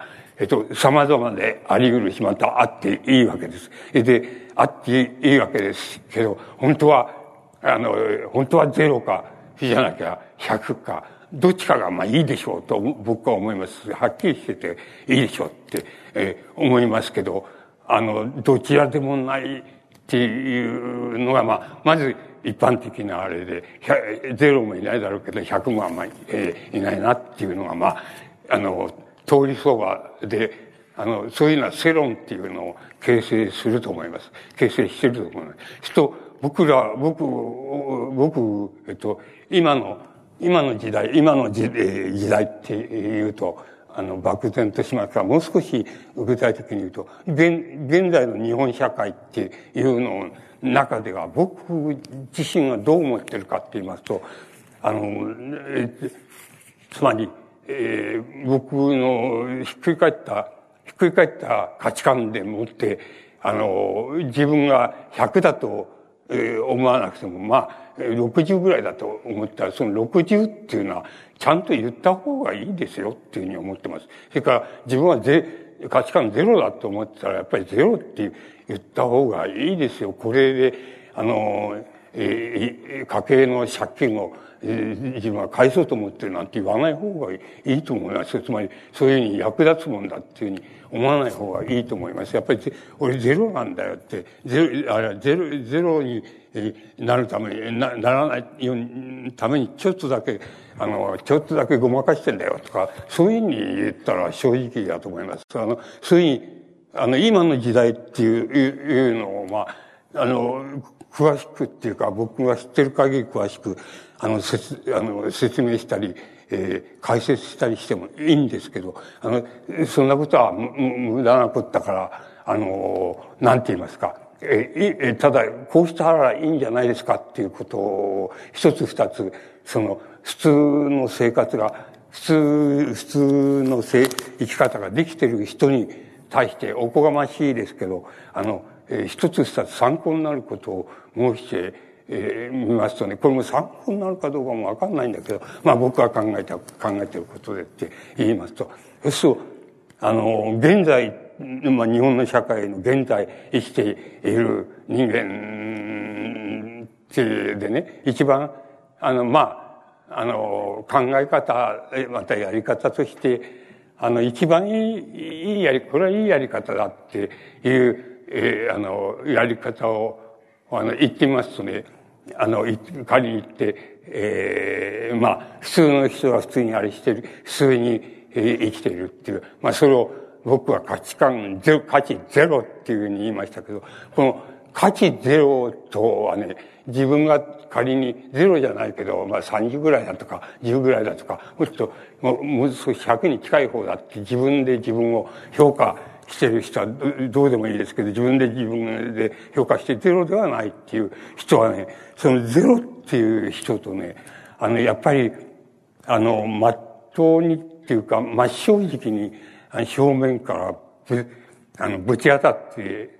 様々であり得るし、またあっていいわけです。で、あっていいわけですけど、本当は0か、じゃなきゃ100か、どっちかがまあいいでしょうと僕は思います。はっきりしてていいでしょうって、思いますけど、どちらでもないっていうのが、まず、一般的なあれで、0もいないだろうけど、100もあんまりいないなっていうのが、通りそばで、そういうのは世論っていうのを形成すると思います。形成してると思います。今の時代っていうと、漠然としますが、もう少し具体的に言うと、現在の日本社会っていうのを、中では僕自身がどう思ってるかって言いますと、つまり、僕のひっくり返った価値観でもって、自分が100だと思わなくても、60ぐらいだと思ったら、その60っていうのはちゃんと言った方がいいですよっていうふうに思ってます。それから自分は価値観ゼロだと思ってたら、やっぱりゼロって言った方がいいですよ。これで、家計の借金を自分は返そうと思ってるなんて言わない方がいいと思います。つまり、そういうふうに役立つもんだっていうふうに思わない方がいいと思います。やっぱり、俺ゼロなんだよって、ゼロになるために、ならないように、ためにちょっとだけごまかしてんだよとか、そういうふうに言ったら正直だと思います。そういうふうに、今の時代っていうのを、詳しくっていうか、僕が知ってる限り詳しく、説明したり、解説したりしてもいいんですけど、そんなことは無駄なことだから、なんて言いますか。ただ、こうしたらいいんじゃないですかっていうことを、一つ二つ、普通の生き方ができてる人に対しておこがましいですけど、一つ一つ参考になることを申してみますとね、これも参考になるかどうかもわかんないんだけど、僕が考えてることでって言いますと、そうすると、現在、日本の社会の現在生きている人間でね、一番、考え方、またやり方として、一番これはいいやり方だっていう、やり方を、言ってみますとね、仮に言って、普通の人は普通にあれしてる、普通に生きているっていう、それを僕は価値ゼロっていうふうに言いましたけど、この価値ゼロとはね、自分が仮にゼロじゃないけど、30ぐらいだとか、10ぐらいだとか、もう少し100に近い方だって自分で自分を評価してる人はどうでもいいですけど、自分で評価してゼロではないっていう人はね、そのゼロっていう人とね、やっぱり、まっとうにっていうか、真っ正直に正面からぶち当たって、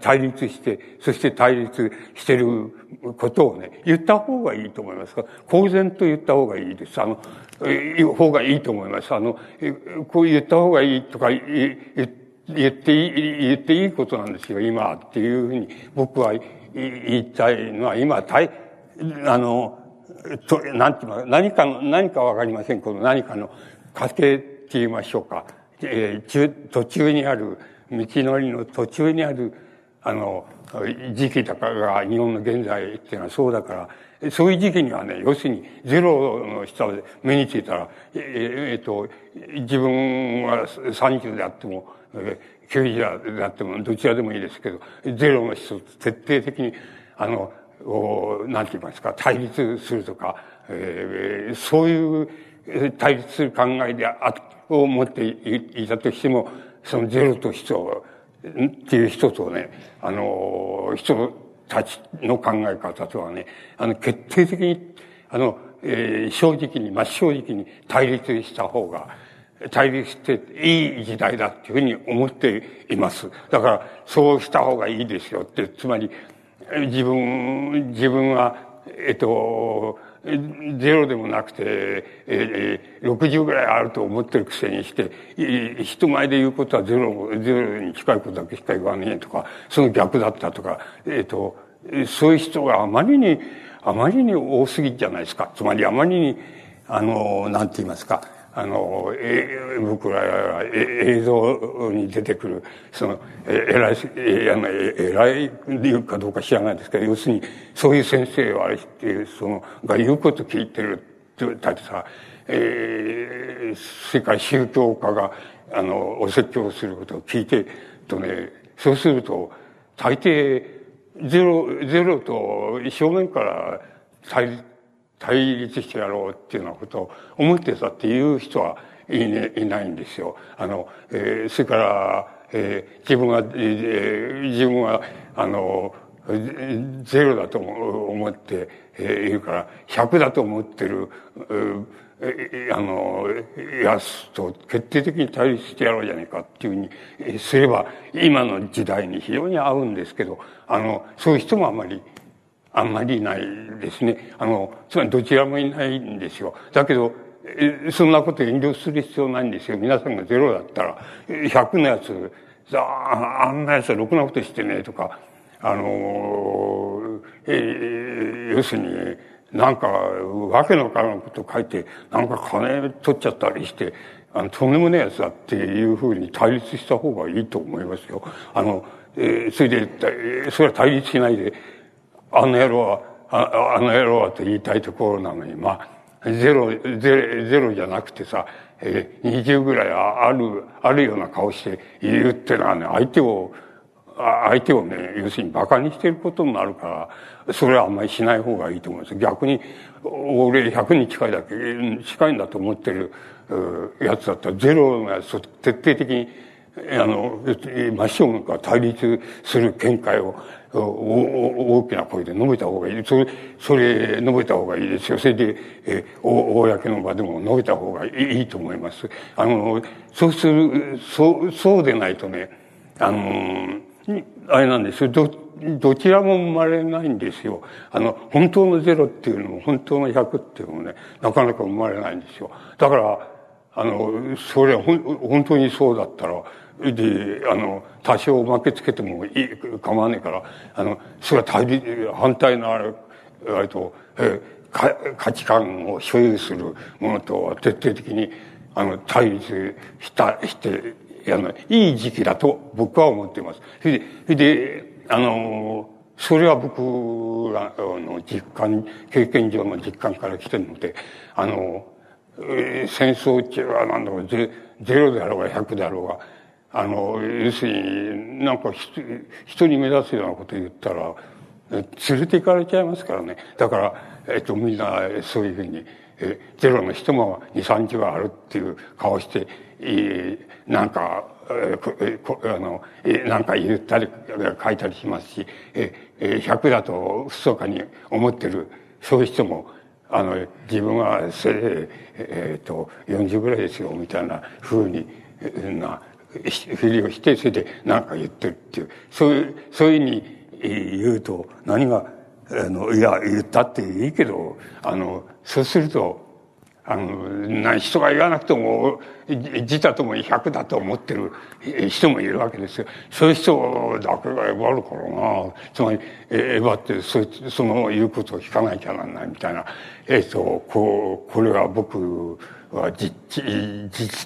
対立して、そして対立してることをね、言った方がいいと思いますか。公然と言った方がいいです。方がいいと思います。こう言った方がいいとか言っていいことなんですよ、今っていうふうに僕は言いたいのは、今、何かわかりません。この何かの過程って言いましょうか。途中にある、道のりの途中にある、時期だから、日本の現在っていうのはそうだから、そういう時期にはね、要するに、ゼロの下で目についたら、自分は30であっても、90であっても、どちらでもいいですけど、ゼロの下を徹底的に、なんて言いますか、対立するとか、そういう対立する考えでを持っていたとしても、そのゼロと人っていう人とね、人たちの考え方とはね、決定的に、正直に、真っ正直に対立した方が、対立していい時代だっていうふうに思っています。だから、そうした方がいいですよって、つまり、自分は、ゼロでもなくて、60ぐらいあると思ってるくせにして、人前で言うことはゼロに近いことだけしか言わねえとか、その逆だったとか、そういう人があまりに多すぎじゃないですか。つまりあまりに、なんて言いますか、僕らは映像に出てくる、その、偉い言うかどうか知らないですけど、要するに、そういう先生は、が言うこと聞いてるって、だってさ、世界宗教家が、お説教することを聞いてるとね、そうすると、大抵、ゼロと正面から対立してやろうっていうようなことを思ってたっていう人はいないんですよ。それから、自分は、ゼロだと思っているから、100だと思ってる、やつと決定的に対立してやろうじゃないかっていうふうにすれば、今の時代に非常に合うんですけど、そういう人もあんまりいないですね。つまりどちらもいないんですよ。だけど、そんなこと遠慮する必要ないんですよ。皆さんがゼロだったら、100のやつ、あんなやつはろくなことしてね、とか、要するに、なんか、わけのわからんこと書いて、なんか金取っちゃったりして、とんでもねえやつだっていうふうに対立した方がいいと思いますよ。それで、それは対立しないで、あの野郎はと言いたいところなのに、まあ、ゼロじゃなくてさ、20ぐらいあるような顔して言うってのはね、相手をね、要するに馬鹿にしてることになるから、それはあんまりしない方がいいと思います。逆に、俺100に近いんだと思ってる、やつだったら、ゼロのやつを徹底的に、真正面から対立する見解を、大きな声で述べた方がいい。それ述べた方がいいですよ。それで、公の場でも述べた方がいいと思います。そうでないとね、あれなんですよ。どちらも生まれないんですよ。本当のゼロっていうのも、本当の100っていうのもね、なかなか生まれないんですよ。だから、それは本当にそうだったら、で、多少負けつけてもいい、構わねえから、それは反対のあれと、価値観を所有するものとは徹底的に、対立して、いい時期だと僕は思っています。それで、それは僕らの経験上の実感から来てるので、戦争中は何だろう、ゼロであろうが100であろうが、要するに、なんか人に目立つようなこと言ったら、連れて行かれちゃいますからね。だから、みんなそういうふうに、ゼロの人も2、30があるっていう顔して、なんか言ったり、書いたりしますし、100だと、密かに思ってる、そういう人も、自分はそれ、40ぐらいですよみたいなふうになふりをして、それで何か言ってるっていう、そういうふうに言うと何がいや言ったっていいけど、そうすると人が言わなくても自他ともに100だと思ってる人もいるわけですよ。そういう人だけがエヴァるからな。つまりエヴァってその言うことを聞かなきゃなんないみたいな。これは僕は実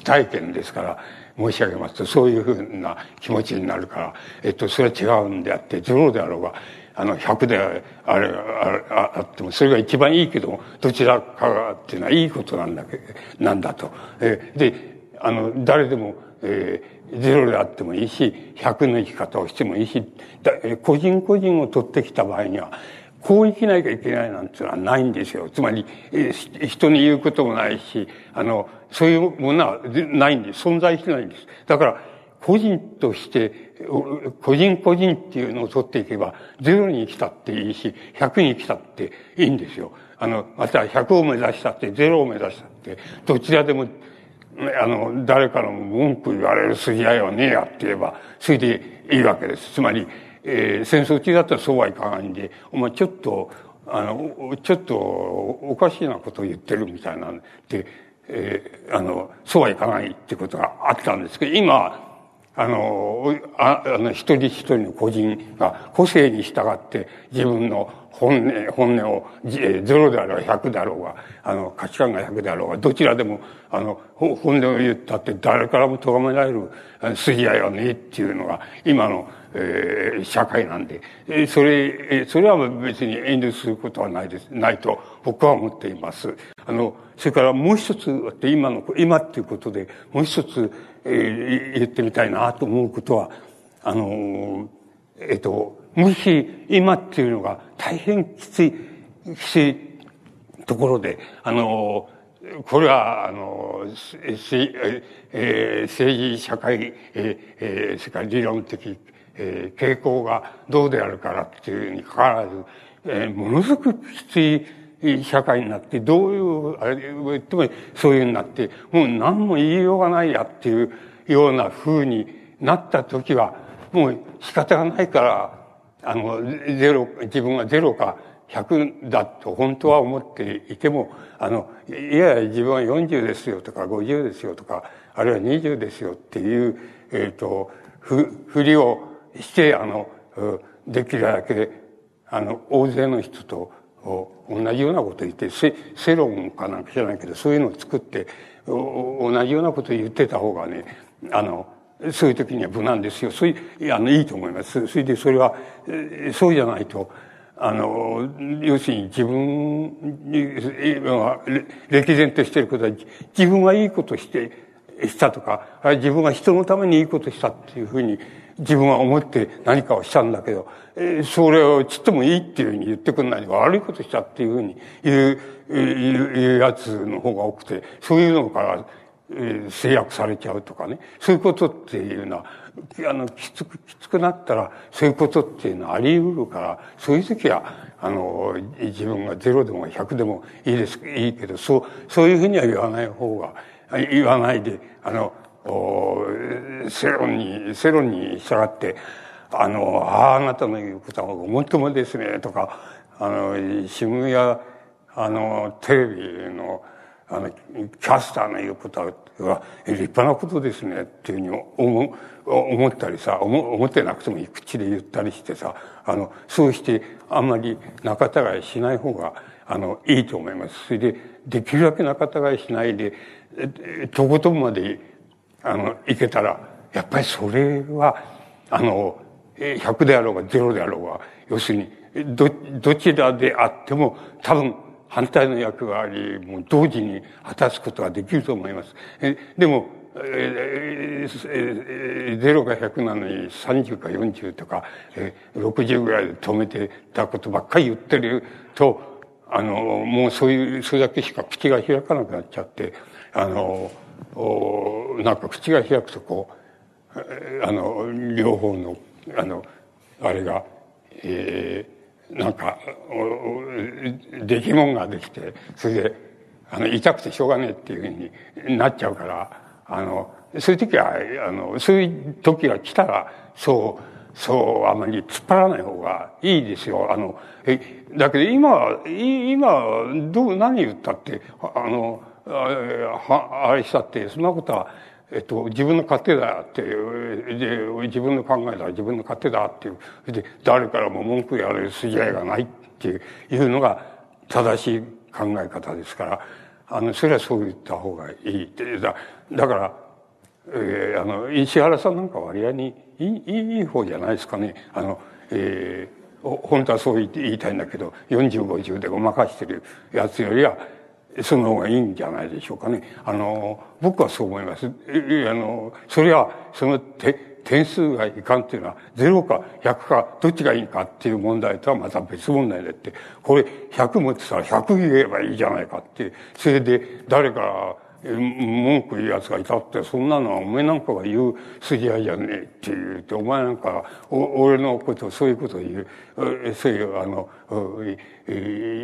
体験ですから申し上げますと、そういうふうな気持ちになるから、それは違うんであって、ゼロであろうが、100であっても、それが一番いいけども、どちらかっていうのはいいことなんだと。で、誰でも、ゼロであってもいいし、100の生き方をしてもいいし、個人個人を取ってきた場合には、こう生きなきゃいけないなんていうのはないんですよ。つまり、人に言うこともないし、そういうものはないんです。存在してないんです。だから、個人として、個人個人っていうのを取っていけば、0に来たっていいし、100に来たっていいんですよ。また100を目指したって、0を目指したって、どちらでも、誰からも文句言われる筋合いはねえやって言えば、それでいいわけです。つまり、戦争中だったらそうはいかないんで、お前ちょっと、ちょっとおかしいなことを言ってるみたいなんで、そうはいかないってことがあったんですけど、今、一人一人の個人が個性に従って自分の本音を0であろうが100だろうが、価値観が100だろうが、どちらでも、本音を言ったって誰からも咎められる筋合いはねえっていうのが今の、社会なんで、それは別に遠慮することはないと僕は思っています。それからもう一つあって、今っていうことでもう一つ、言ってみたいなと思うことは、もし今っていうのが大変きついところで、これは、政治、社会、それから理論的、傾向がどうであるからっていうにかかわらず、ものすごくきつい社会になって、どういう、あれを言ってもそういうになって、もう何も言いようがないやっていうような風になった時は、もう仕方がないから、自分は0か100だと本当は思っていても、いや自分は40ですよとか50ですよとか、あるいは20ですよっていう、ふりをして、できるだけ、大勢の人と、同じようなこと言って、世論かなんか知らないけど、そういうのを作って、同じようなことを言ってた方がね、そういう時には無難ですよ。いいと思います。それで、それは、そうじゃないと、要するに自分は、歴然としていることは、自分はいいことしたとか、自分は人のためにいいことしたっていうふうに、自分は思って何かをしたんだけど、それをちっともいいっていうふうに言ってくんないで、悪いことしたっていうふうに言うやつの方が多くて、そういうのから制約されちゃうとかね、そういうことっていうのは、きつくなったら、そういうことっていうのはあり得るから、そういう時は、自分が0でも100でもいいです、いいけど、そういうふうには言わない方が、言わないで、世論に従って、あなたの言うことはごもっともですね、とか、新聞や、テレビの、キャスターの言うことは、立派なことですね、っていうふうに思ったりさ、思ってなくても口で言ったりしてさ、そうして、あんまり仲違いしない方が、いいと思います。それで、できるだけ仲違いしないで、とことんまで、いけたら、やっぱりそれは、100であろうが0であろうが、要するに、どちらであっても、多分、反対の役割も同時に果たすことができると思います。でも、0か100なのに30か40とか、60ぐらいで止めてたことばっかり言ってると、もうそれだけしか口が開かなくなっちゃって、なんか口が開くとこう、両方の、あれが、なんか出来物ができて、それで痛くてしょうがねえっていうふうになっちゃうから、そういう時が来たらあまり突っ張らない方がいいですよ。だけど今何言ったってあれしたってそんなことは自分の勝手だって、で、自分の考えだ、自分の勝手だっていう、で、誰からも文句やれる筋合いがないっていうのが正しい考え方ですから、それはそう言った方がいいって。だから、石原さんなんか割合にいい方じゃないですかね。本当はそう言いたいんだけど、40、50でごまかしてるやつよりは、その方がいいんじゃないでしょうかね。僕はそう思います。それは、点数がいかんっていうのは、0か100か、どっちがいいかっていう問題とはまた別問題でって、これ100持ってたら100言えばいいじゃないかって、それで誰か文句言うやつがいたって、そんなのはお前なんかが言う筋合いじゃねえって言って、お前なんか俺のこと、そういうことを言う、そういう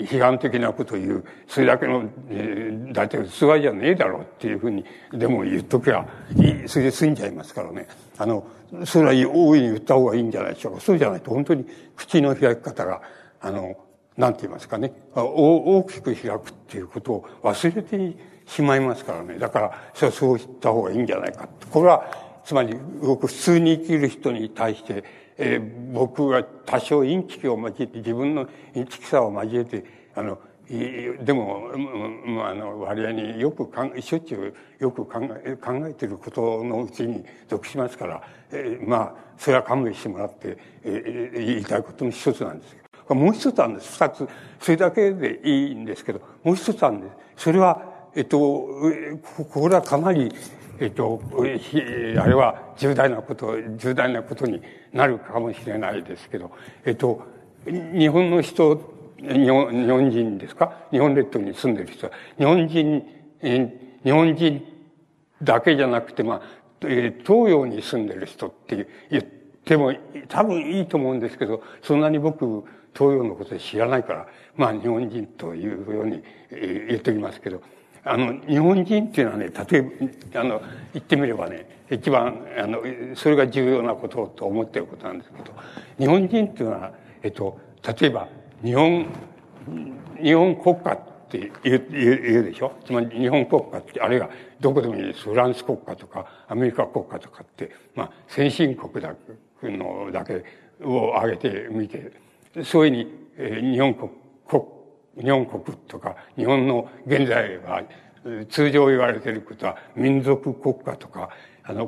批判的なことを言う、それだけの、大体器じゃねえだろうっていうふうに、でも言っときゃ、それで済んじゃいますからね。それは大いに言った方がいいんじゃないでしょうか。そうじゃないと本当に口の開き方が、なんて言いますかね、大きく開くっていうことを忘れてしまいますからね。だから、それはそう言った方がいいんじゃないか。これは、つまり、僕、普通に生きる人に対して、僕が多少インチキを交えて、自分のインチキさを交えて、でも、割合によくしょっちゅうよく考えていることのうちに属しますから、それは勘弁してもらって、言いたいことの一つなんですけど。もう一つあるんです。二つ。それだけでいいんですけど、もう一つあるんです。それは、これはかなり、あれは重大なことになるかもしれないですけど、日本の人、日本人ですか？日本列島に住んでる人は、日本人だけじゃなくて、東洋に住んでる人って言っても多分いいと思うんですけど、そんなに僕、東洋のこと知らないから、日本人というように言っておきますけど、日本人っていうのはね、例えば、言ってみればね、一番、それが重要なことと思っていることなんですけど、日本人っていうのは、例えば、日本国家って言うでしょ？つまり、日本国家って、あるいは、どこでもいいです。フランス国家とか、アメリカ国家とかって、先進国だけを挙げてみて、そういうふうに、日本国とか、日本の現在は、通常言われていることは、民族国家とか、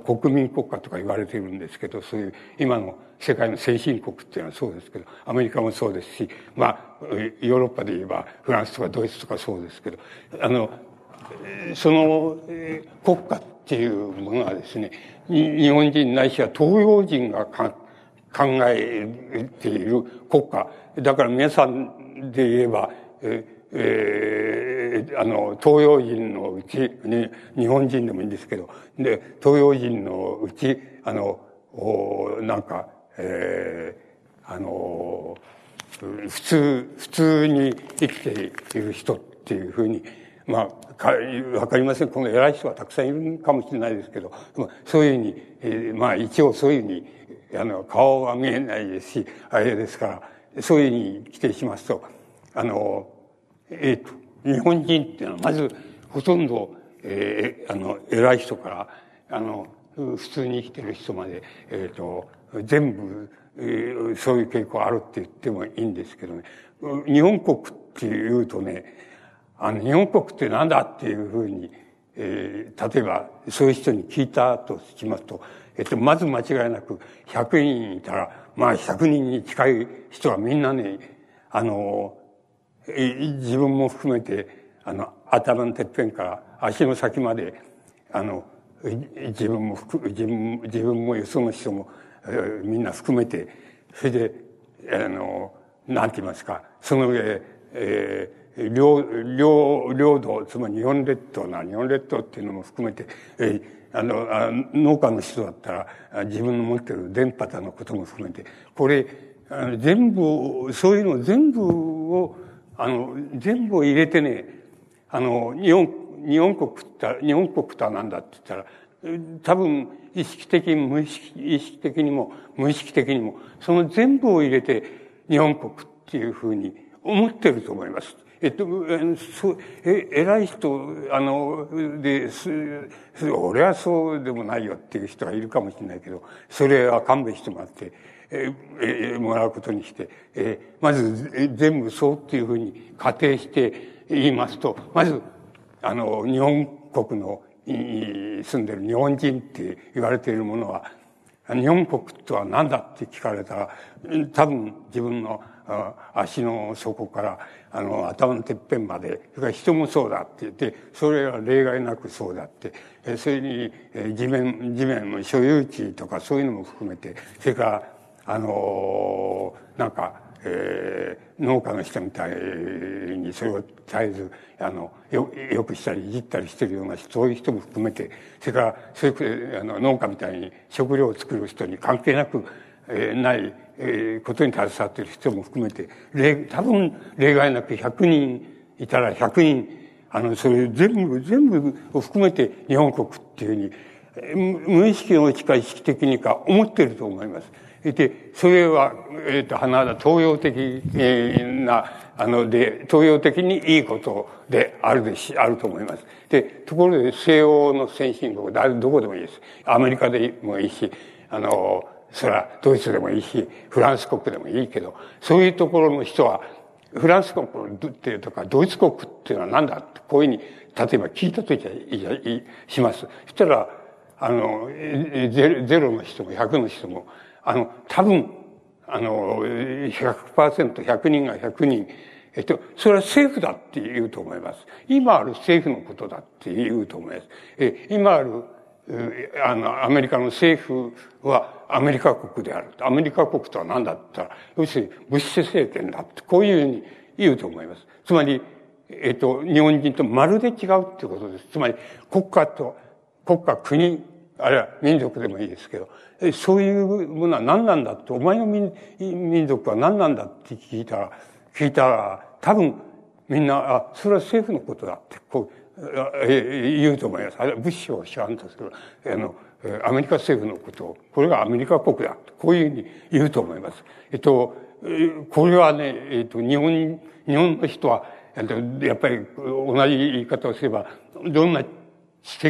国民国家とか言われているんですけど、そういう、今の世界の先進国っていうのはそうですけど、アメリカもそうですし、ヨーロッパで言えば、フランスとかドイツとかそうですけど、その国家っていうものはですね、日本人ないしは東洋人が考えている国家。だから皆さんで言えば、東洋人のうち、ね、日本人でもいいんですけど、で、東洋人のうち、普通に生きている人っていうふうに、わかりません。この偉い人はたくさんいるかもしれないですけど、そういうふうに、一応そういうふうに、顔は見えないですし、あれですから、そういうふうに規定しますと、日本人っていうのは、まず、ほとんど、偉い人から、普通に生きてる人まで、全部、そういう傾向あるって言ってもいいんですけどね。日本国って言うとね、日本国ってなんだっていうふうに、例えば、そういう人に聞いたとしますと、まず間違いなく、100人いたら、100人に近い人はみんなね、自分も含めて、頭のてっぺんから足の先まで、自分もよその人も、みんな含めて、それで、なんて言いますか、その上、領土、つまり日本列島っていうのも含めて、農家の人だったら、自分の持ってる田畑のことも含めて、これ、全部、そういうの全部を、全部を入れてね、日本国とは何だって言ったら、多分、意識的にも無意識的にも、その全部を入れて、日本国っていうふうに思ってると思います。偉い人、俺はそうでもないよっていう人がいるかもしれないけど、それは勘弁してもらって、もらうことにして、まず全部そうっていうふうに仮定して言いますと、まず、日本国の住んでる日本人って言われているものは、日本国とは何だって聞かれたら、多分自分の足の底から頭のてっぺんまで、それから人もそうだって言って、それは例外なくそうだって、それに地面の所有地とかそういうのも含めて、それから農家の人みたいにそれを絶えずよくしたりいじったりしてるようなそういう人も含めて、それからそういう農家みたいに食料を作る人に関係なく、ない、ことに携わっている人も含めて、多分例外なく100人いたら100人それ全部を含めて日本国っていうふうに無意識のうちか意識的にか思っていると思います。で、それは、東洋的な、東洋的にいいことであると思います。で、ところで西欧の先進国、どこでもいいです。アメリカでもいいし、それはドイツでもいいし、フランス国でもいいけど、そういうところの人は、フランス国っていうとか、ドイツ国っていうのは何だって、こういうふうに、例えば聞いたときします。そしたら、ゼロの人も100の人も、多分、100%、100人が100人、それは政府だって言うと思います。今ある政府のことだって言うと思います。今ある、アメリカの政府はアメリカ国である。アメリカ国とは何だったら、要するにブッシュ政権だって、こういうふうに言うと思います。つまり、日本人とまるで違うっていうことです。つまり、国家、あるいは民族でもいいですけど、そういうものは何なんだって、お前の民族は何なんだって聞いたら、多分みんな、それは政府のことだって、こう、言うと思います。あれは物資を知らんとする、アメリカ政府のことを、これがアメリカ国だって、こういうふうに言うと思います。これはね、日本の人は、やっぱり同じ言い方をすれば、どんな知識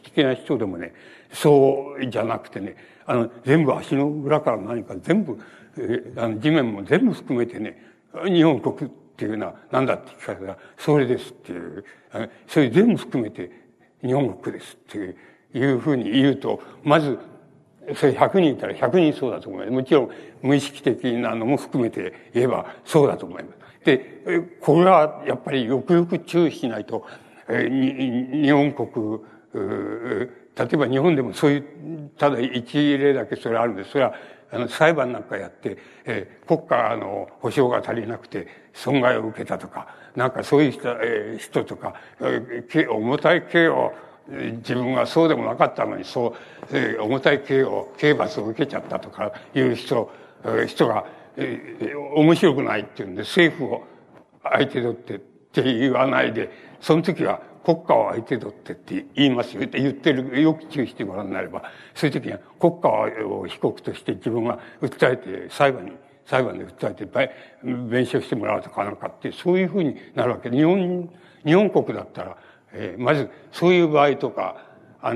的な人でもね、そうじゃなくてね、全部足の裏から何か全部、地面も全部含めてね、日本国っていうのは何だって聞かれたら、それですっていう、それ全部含めて日本国ですっていうふうに言うと、まず、それ100人いたら100人そうだと思います。もちろん無意識的なのも含めて言えばそうだと思います。で、これはやっぱりよくよく注意しないと、日本国、例えば日本でもそういう、ただ一例だけそれあるんです。それは、裁判なんかやって、国家の保障が足りなくて損害を受けたとか、なんかそういう人とか、重たい刑を、自分はそうでもなかったのに、そう、重たい刑罰を受けちゃったとかいう人が、面白くないっていうんで、政府を相手取って言わないで、その時は国家を相手取ってって言いますよ。言ってる、よく注意してごらんになれば、そういう時には国家を被告として自分が訴えて、裁判で訴えて、弁償してもらうとかなんかって、そういうふうになるわけ。日本国だったら、まず、そういう場合とか、小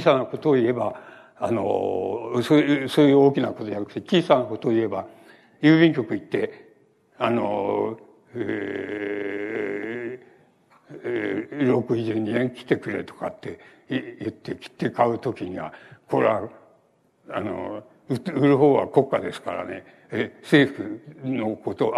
さなことを言えば、そういう大きなことじゃなくて、小さなことを言えば、郵便局行って、62円来てくれとかって言って切って買うときには、これは、売る方は国家ですからね、政府のこと、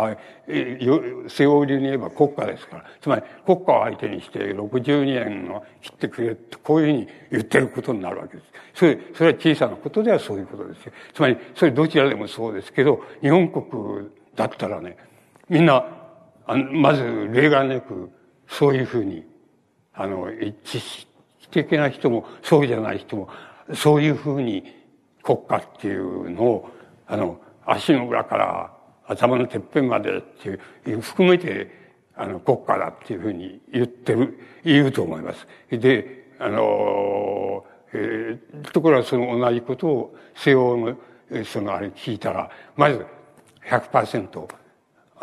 西欧流に言えば国家ですから、つまり国家を相手にして62円を切ってくれって、こういうふうに言ってることになるわけです。それは小さなことではそういうことですよ。つまり、それどちらでもそうですけど、日本国だったらね、みんな、まず例外なく、そういうふうに、知識的な人も、そうじゃない人も、そういうふうに国家っていうのを、足の裏から頭のてっぺんまでっていう、含めて、国家だっていうふうに言うと思います。で、ところがその同じことを西欧の、聞いたら、まず 100%、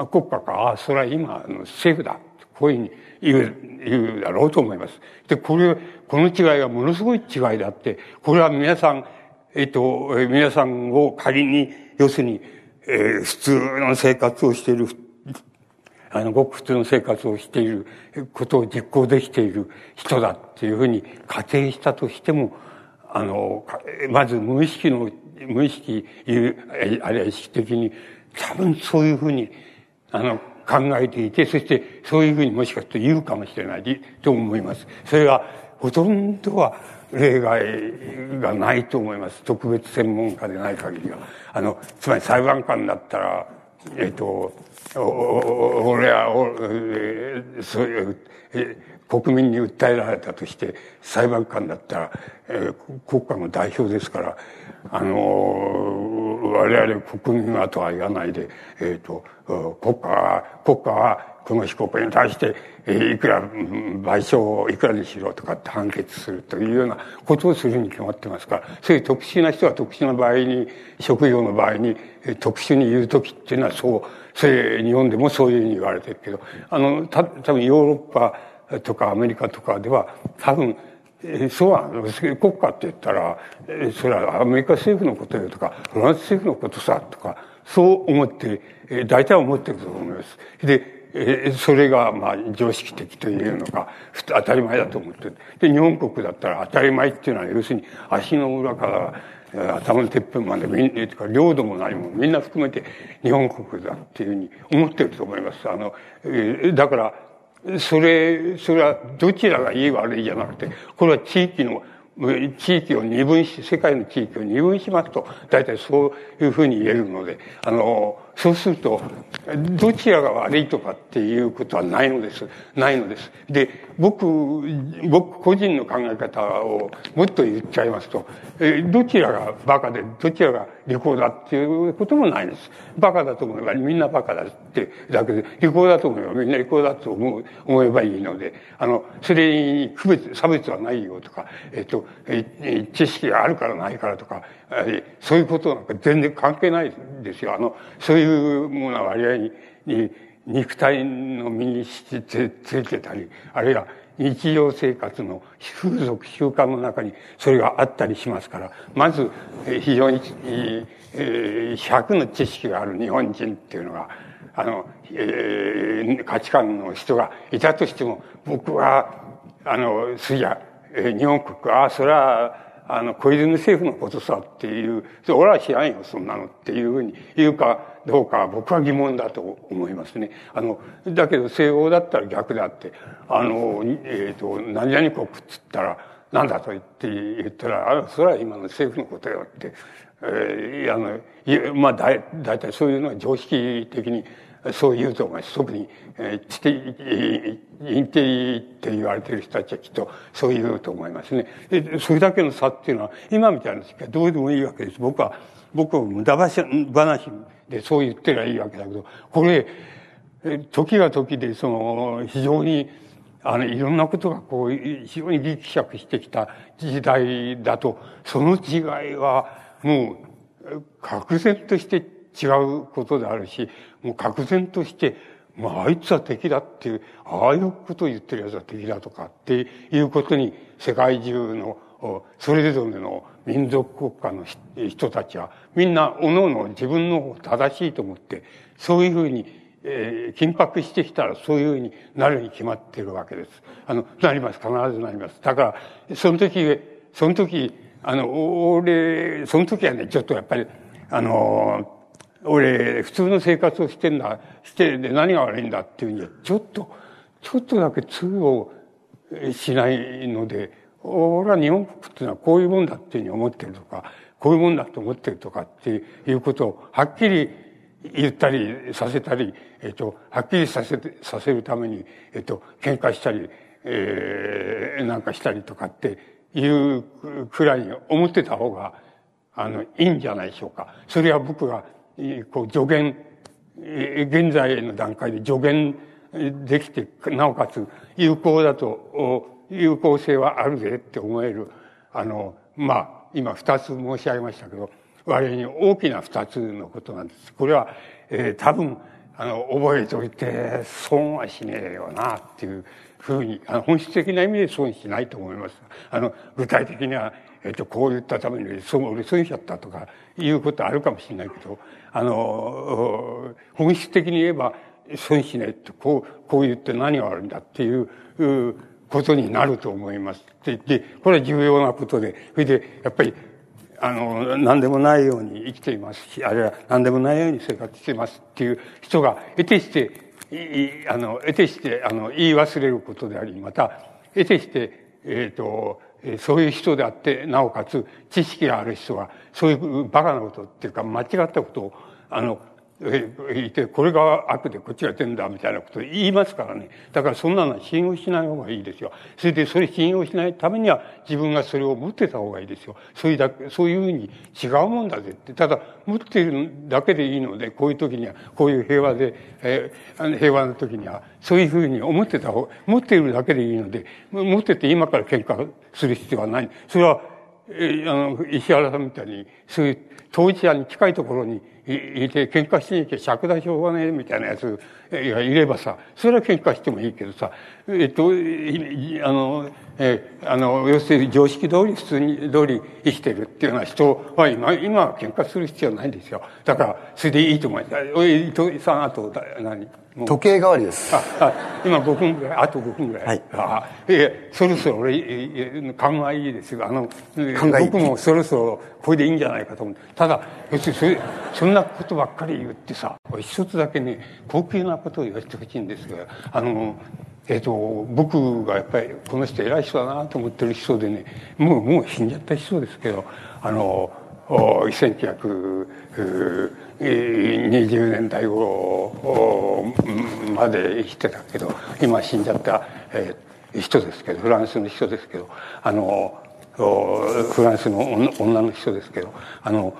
国家か、ああ、それは今の政府だ。こういうふうに言うだろうと思います。で、この違いはものすごい違いであって、これは皆さんを仮に、要するに、普通の生活をしている、ごく普通の生活をしていることを実行できている人だっていうふうに仮定したとしても、まず無意識、あるいは意識的に、多分そういうふうに、考えていて、そしてそういうふうにもしかすると言うかもしれないと思います。それがほとんどは例外がないと思います。特別専門家でない限りは。つまり裁判官だったら、俺は、そういう、国民に訴えられたとして、裁判官だったら、国家の代表ですから、我々国民はとは言わないで、国家はこの被告に対して、いくら賠償をいくらにしろとかって判決するというようなことをするに決まってますから、そういう特殊な人は特殊な場合に、職業の場合に、特殊に言うときっていうのはそう、日本でもそういうふうに言われてるけど、多分ヨーロッパ、とかアメリカとかでは多分、そうは国家って言ったら、それはアメリカ政府のことよとか、フランス政府のことさとか、そう思って、大体思ってると思います。で、それがまあ常識的というのか、当たり前だと思ってる。で、日本国だったら当たり前っていうのは要するに足の裏から、頭のてっぺんまで領土も何もみんな含めて日本国だっていうふうに思ってると思います。だから、それはどちらがいい悪いじゃなくて、これは地域を二分し、世界の地域を二分しますと、大体そういうふうに言えるので、そうすると、どちらが悪いとかっていうことはないのです。で、僕個人の考え方をもっと言っちゃいますと、どちらがバカで、どちらが利口だっていうこともないです。バカだと思えばみんなバカだってだけで、利口だと思えばみんな利口だと思えばいいので、それに差別はないよとか、知識があるからないからとか、そういうことなんか全然関係ないですよ。そういうものは割合に肉体の身についてたり、あるいは日常生活の風俗習慣の中にそれがあったりしますから、まず非常に100の知識がある日本人っていうのが、価値観の人がいたとしても、僕は、日本国は、それは、小泉政府のことさっていう、俺は知らんよ、そんなのっていうふうに言うかどうかは僕は疑問だと思いますね。だけど西欧だったら逆であって、何々国っつったら、なんだと言ったら、それは今の政府のことよって、まあ、大体そういうのは常識的に、そう言うと思います。特に、インテリって言われている人たちはきっとそう言うと思いますね。それだけの差っていうのは、今みたいな時はどうでもいいわけです。僕は無駄話でそう言ってりゃいいわけだけど、これ、時が時で、非常に、いろんなことが非常にぎくしゃくしてきた時代だと、その違いは、もう、確然として、違うことであるし、もう確然として、まあ、あいつは敵だっていう、ああいうことを言ってるやつは敵だとかっていうことに、世界中の、それぞれの民族国家の人たちは、みんな、各々自分の方正しいと思って、そういうふうに、緊迫してきたらそういうふうになるに決まっているわけです。なります。必ずなります。だから、その時はね、ちょっとやっぱり、俺、普通の生活をしてで何が悪いんだっていうんじゃ、ちょっとだけ通用しないので、俺は日本国っていうのはこういうもんだっていうふうに思ってるとか、こういうもんだと思ってるとかっていうことを、はっきり言ったりさせたり、はっきりさせるために、喧嘩したり、なんかしたりとかっていうくらいに思ってた方が、いいんじゃないでしょうか。それは僕が、助言、現在の段階で助言できて、なおかつ有効だと、有効性はあるぜって思える、今二つ申し上げましたけど、割に大きな二つのことなんです。これは、多分、覚えておいて損はしねえよなっていうふうに、本質的な意味で損しないと思います。具体的には、こう言ったために俺損しちゃったとかいうことあるかもしれないけど、本質的に言えば損しないと、こう言って何が悪いんだっていうことになると思います。で、これは重要なことで、それで、やっぱり、何でもないように生きていますし、あるいは何でもないように生活していますっていう人が、言い忘れることであり、また、そういう人であって、なおかつ、知識がある人は、そういうバカなことっていうか、間違ったことを、言って、これが悪でこっちが善だ、みたいなことを言いますからね。だからそんなのは信用しない方がいいですよ。それで、それ信用しないためには、自分がそれを持ってた方がいいですよ。そういうふうに違うもんだぜって。ただ、持ってるだけでいいので、こういう時には、こういう平和の時には、そういうふうに思ってた方が、持っているだけでいいので、持ってて今から喧嘩する必要はない。それは、石原さんみたいに、そういう当事者に近いところにいて、喧嘩しに行け、尺だしょうがねえみたいなやつがいればさ、それは喧嘩してもいいけどさ、要するに常識通り、普通に通り生きてるっていうような人は今は喧嘩する必要ないんですよ。だから、それでいいと思います。伊藤さん、あと何？時計代わりです。今5分ぐらい、あと5分ぐらい。はい。そろそろ俺、勘がいいですよ。僕もそろそろこれでいいんじゃないかと思う。ただ、要するにそんなことばっかり言ってさ、一つだけね、高級なことを言わせてほしいんですが、僕がやっぱりこの人偉い人だなと思ってる人でね、もう死んじゃった人ですけど、1920年代頃まで生きてたけど、今死んじゃった人ですけど、フランスの人ですけど、フランスの女の人ですけど、こ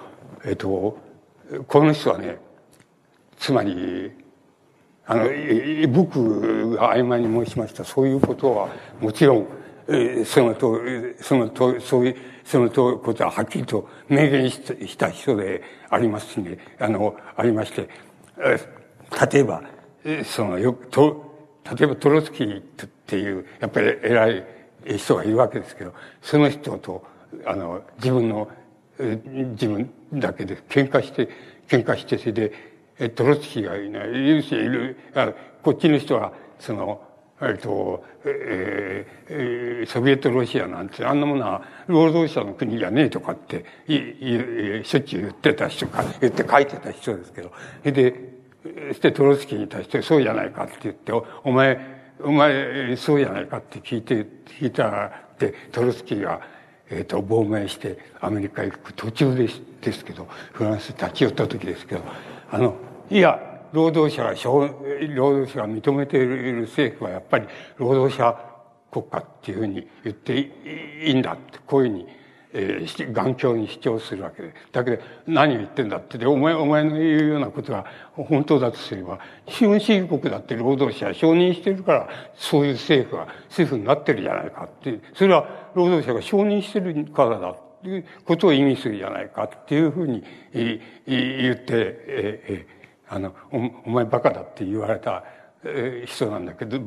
の人はね、つまり、僕が曖昧に申しました、そういうことは、もちろん、そのことははっきりと明言した人でありますしね、ありまして、例えばトロツキーっていう、やっぱり偉い人がいるわけですけど、その人と、自分だけで喧嘩して、それで、トロツキーがいない、こっちの人は、ソビエトロシアなんて、あんなものは労働者の国じゃねえとかって、しょっちゅう言って書いてた人ですけど、そしてトロツキーに対して、そうじゃないかって言って、お前、そうじゃないかって聞いたら、トロツキーが、亡命してアメリカ行く途中ですけど、フランスに立ち寄った時ですけど、労働者が認めている政府はやっぱり労働者国家っていうふうに言っていいんだって、こういうふうに、頑強に主張するわけで。だけど、何を言ってんだって、お前の言うようなことが本当だとすれば、資本主義国だって労働者は承認してるから、そういう政府になってるじゃないかって、それは労働者が承認してるからだっていうことを意味するじゃないかっていうふうに言って、お前バカだって言われた人なんだけど、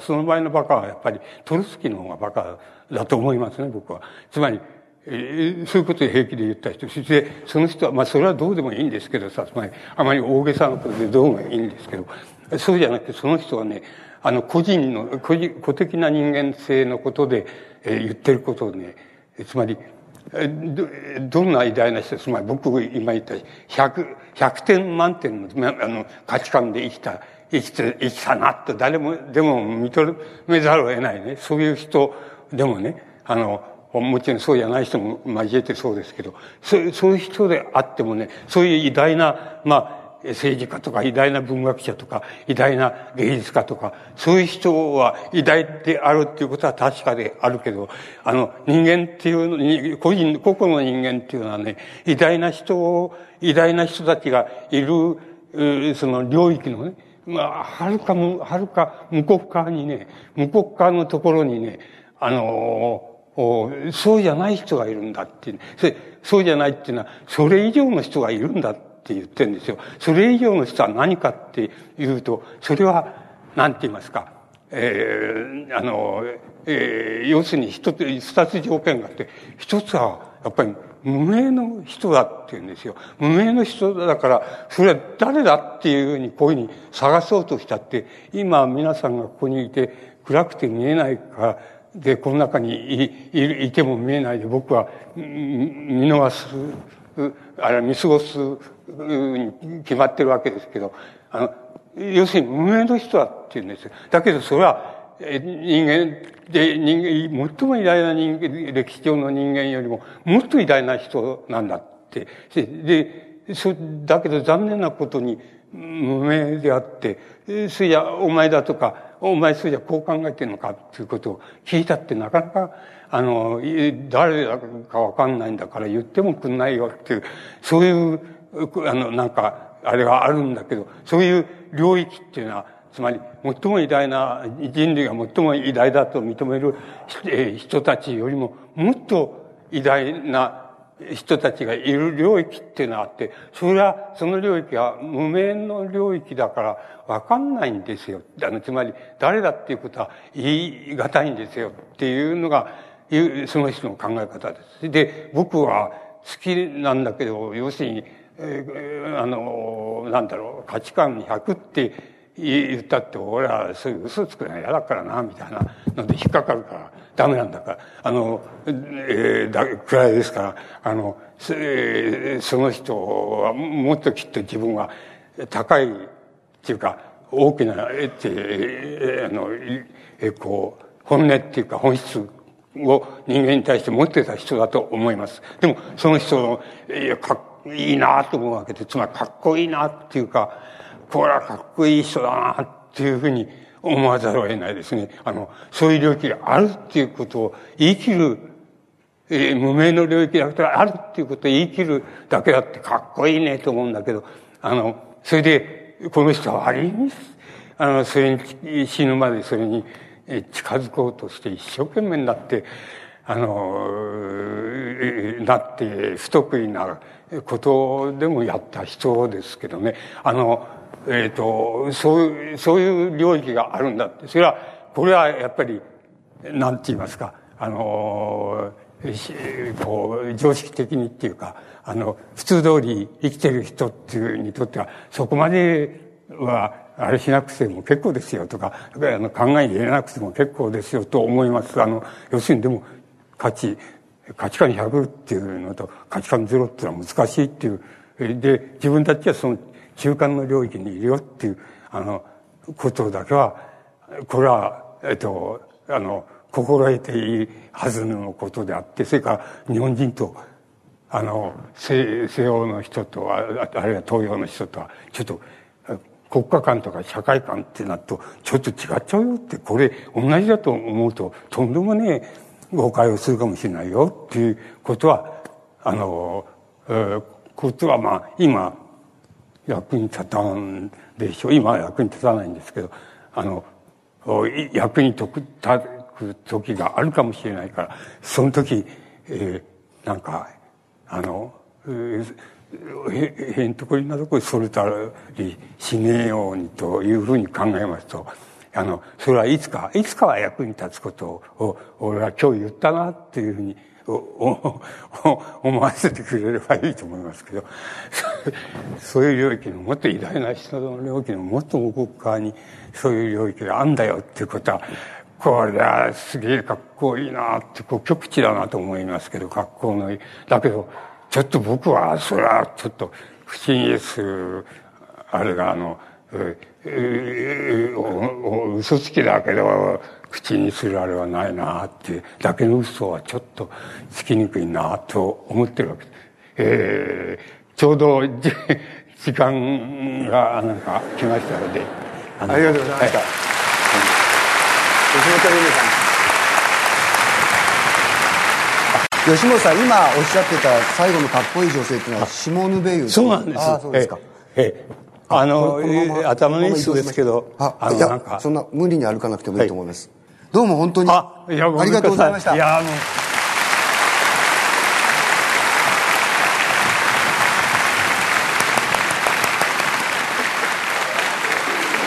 その場合のバカはやっぱりトルスキーの方がバカだと思いますね、僕は。つまり、そういうことを平気で言った人。そして、その人は、それはどうでもいいんですけどさ、つまり、あまり大げさなことでどうもいいんですけど、そうじゃなくて、その人はね、個的な人間性のことで、言ってることをね、つまり、どんな偉大な人、つまり僕が今言った100点満点の、価値観で生きたなと誰でも認めざるを得ないね。そういう人でもね、もちろんそうじゃない人も交えてそうですけど、そういう人であってもね、そういう偉大な、政治家とか偉大な文学者とか偉大な芸術家とか、そういう人は偉大であるっていうことは確かであるけど、人間っていうの、個々の人間っていうのはね、偉大な人たちがいる、その領域のね、はるか無国化にね、無国化のところにね、そうじゃない人がいるんだっていう、そうじゃないっていうのは、それ以上の人がいるんだって言ってるんですよ。それ以上の人は何かっていうと、それは、なんて言いますか、要するに二つ条件があって、一つは、やっぱり、無名の人だって言うんですよ。無名の人だから、それは誰だっていうふうに、こういうふうに探そうとしたって、今皆さんがここにいて、暗くて見えないから、で、この中にいても見えないで、僕は見過ごすに決まってるわけですけど、要するに無名の人だって言うんですよ。だけどそれは、最も偉大な人間、歴史上の人間よりも、もっと偉大な人なんだって。だけど残念なことに、無名であって、それじゃお前だとか、お前それじゃこう考えてるのかっていうことを聞いたってなかなか、誰だかわかんないんだから言ってもくんないよっていう、そういう、なんか、あれがあるんだけど、そういう領域っていうのは、つまり、最も偉大な、人類が最も偉大だと認める人たちよりも、もっと偉大な人たちがいる領域っていうのがあって、それは、その領域は無名の領域だから分かんないんですよ。つまり、誰だっていうことは言い難いんですよっていうのが、その人の考え方です。で、僕は好きなんだけど、要するに、価値観100って、言ったって、俺はそういう嘘つくのは嫌だからな、みたいなので引っかかるから、ダメなんだから、くらいですから、その人はもっときっと自分は高いっていうか、大きな、本音っていうか本質を人間に対して持ってた人だと思います。でも、その人の、いいなと思うわけで、つまりかっこいいなっていうか、これはかっこいい人だなっていうふうに思わざるを得ないですね。そういう領域があるっていうことを言い切る、無名の領域だったらあるっていうことを言い切るだけだってかっこいいねと思うんだけど、それで、この人はあれに、それに死ぬまでそれに近づこうとして一生懸命になって、なって不得意なことでもやった人ですけどね。そういう領域があるんだって。これはやっぱり、なんて言いますか、常識的にっていうか、普通通り生きてる人っていうにとっては、そこまでは、あれしなくても結構ですよとか、考えに入れなくても結構ですよと思います。要するにでも、価値観100っていうのと価値観0っていうのは難しいっていう。で、自分たちはその、中間の領域にいるよっていう、ことだけは、これは、心得ていいはずのことであって、それから日本人と、西洋の人とは、あるいは東洋の人とは、ちょっと、国家観とか社会観ってなると、ちょっと違っちゃうよって、これ、同じだと思うと、とんでもねえ誤解をするかもしれないよっていうことは、まあ、今、役に立たんでしょう。今は役に立たないんですけど、役に立つ時があるかもしれないから、その時、なんか、へんとこりなとこにそれたりしねえようにというふうに考えますと、それはいつか、は役に立つことを、俺は今日言ったなっていうふうに、思わせてくれればいいと思いますけど、そういう領域のもっと偉大な人の領域のもっと向こう側にそういう領域があるんだよっていうことは、これはすげえかっこいいなって、極地だなと思いますけど、格好のいい。だけど、ちょっと僕は、それはちょっと不審でする、あれが嘘つきだけど、口にするあれはないなーって、だけの嘘はちょっとつきにくいなーと思ってるわけです。ちょうど時間がなんか来ましたので、ありがとうございました。吉本さん、今おっしゃってた最後のかっこいい女性っていうのはシモーヌ・ベイユ。そうなんです。あ、そうですか。頭のいい人ですけど、なんかそんな無理に歩かなくてもいいと思います。どうも本当にありがとうございました。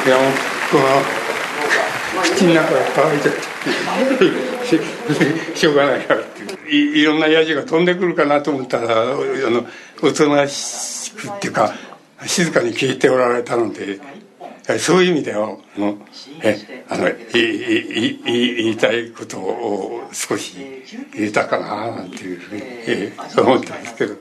いや、もう口の中が乾いちゃってしょうがないからっていろんなヤジが飛んでくるかなと思ったら、おとなしくっていうか静かに聞いておられたので、そういう意味では言いたいことを少し言えたかななんていうふうに思ったんですけど。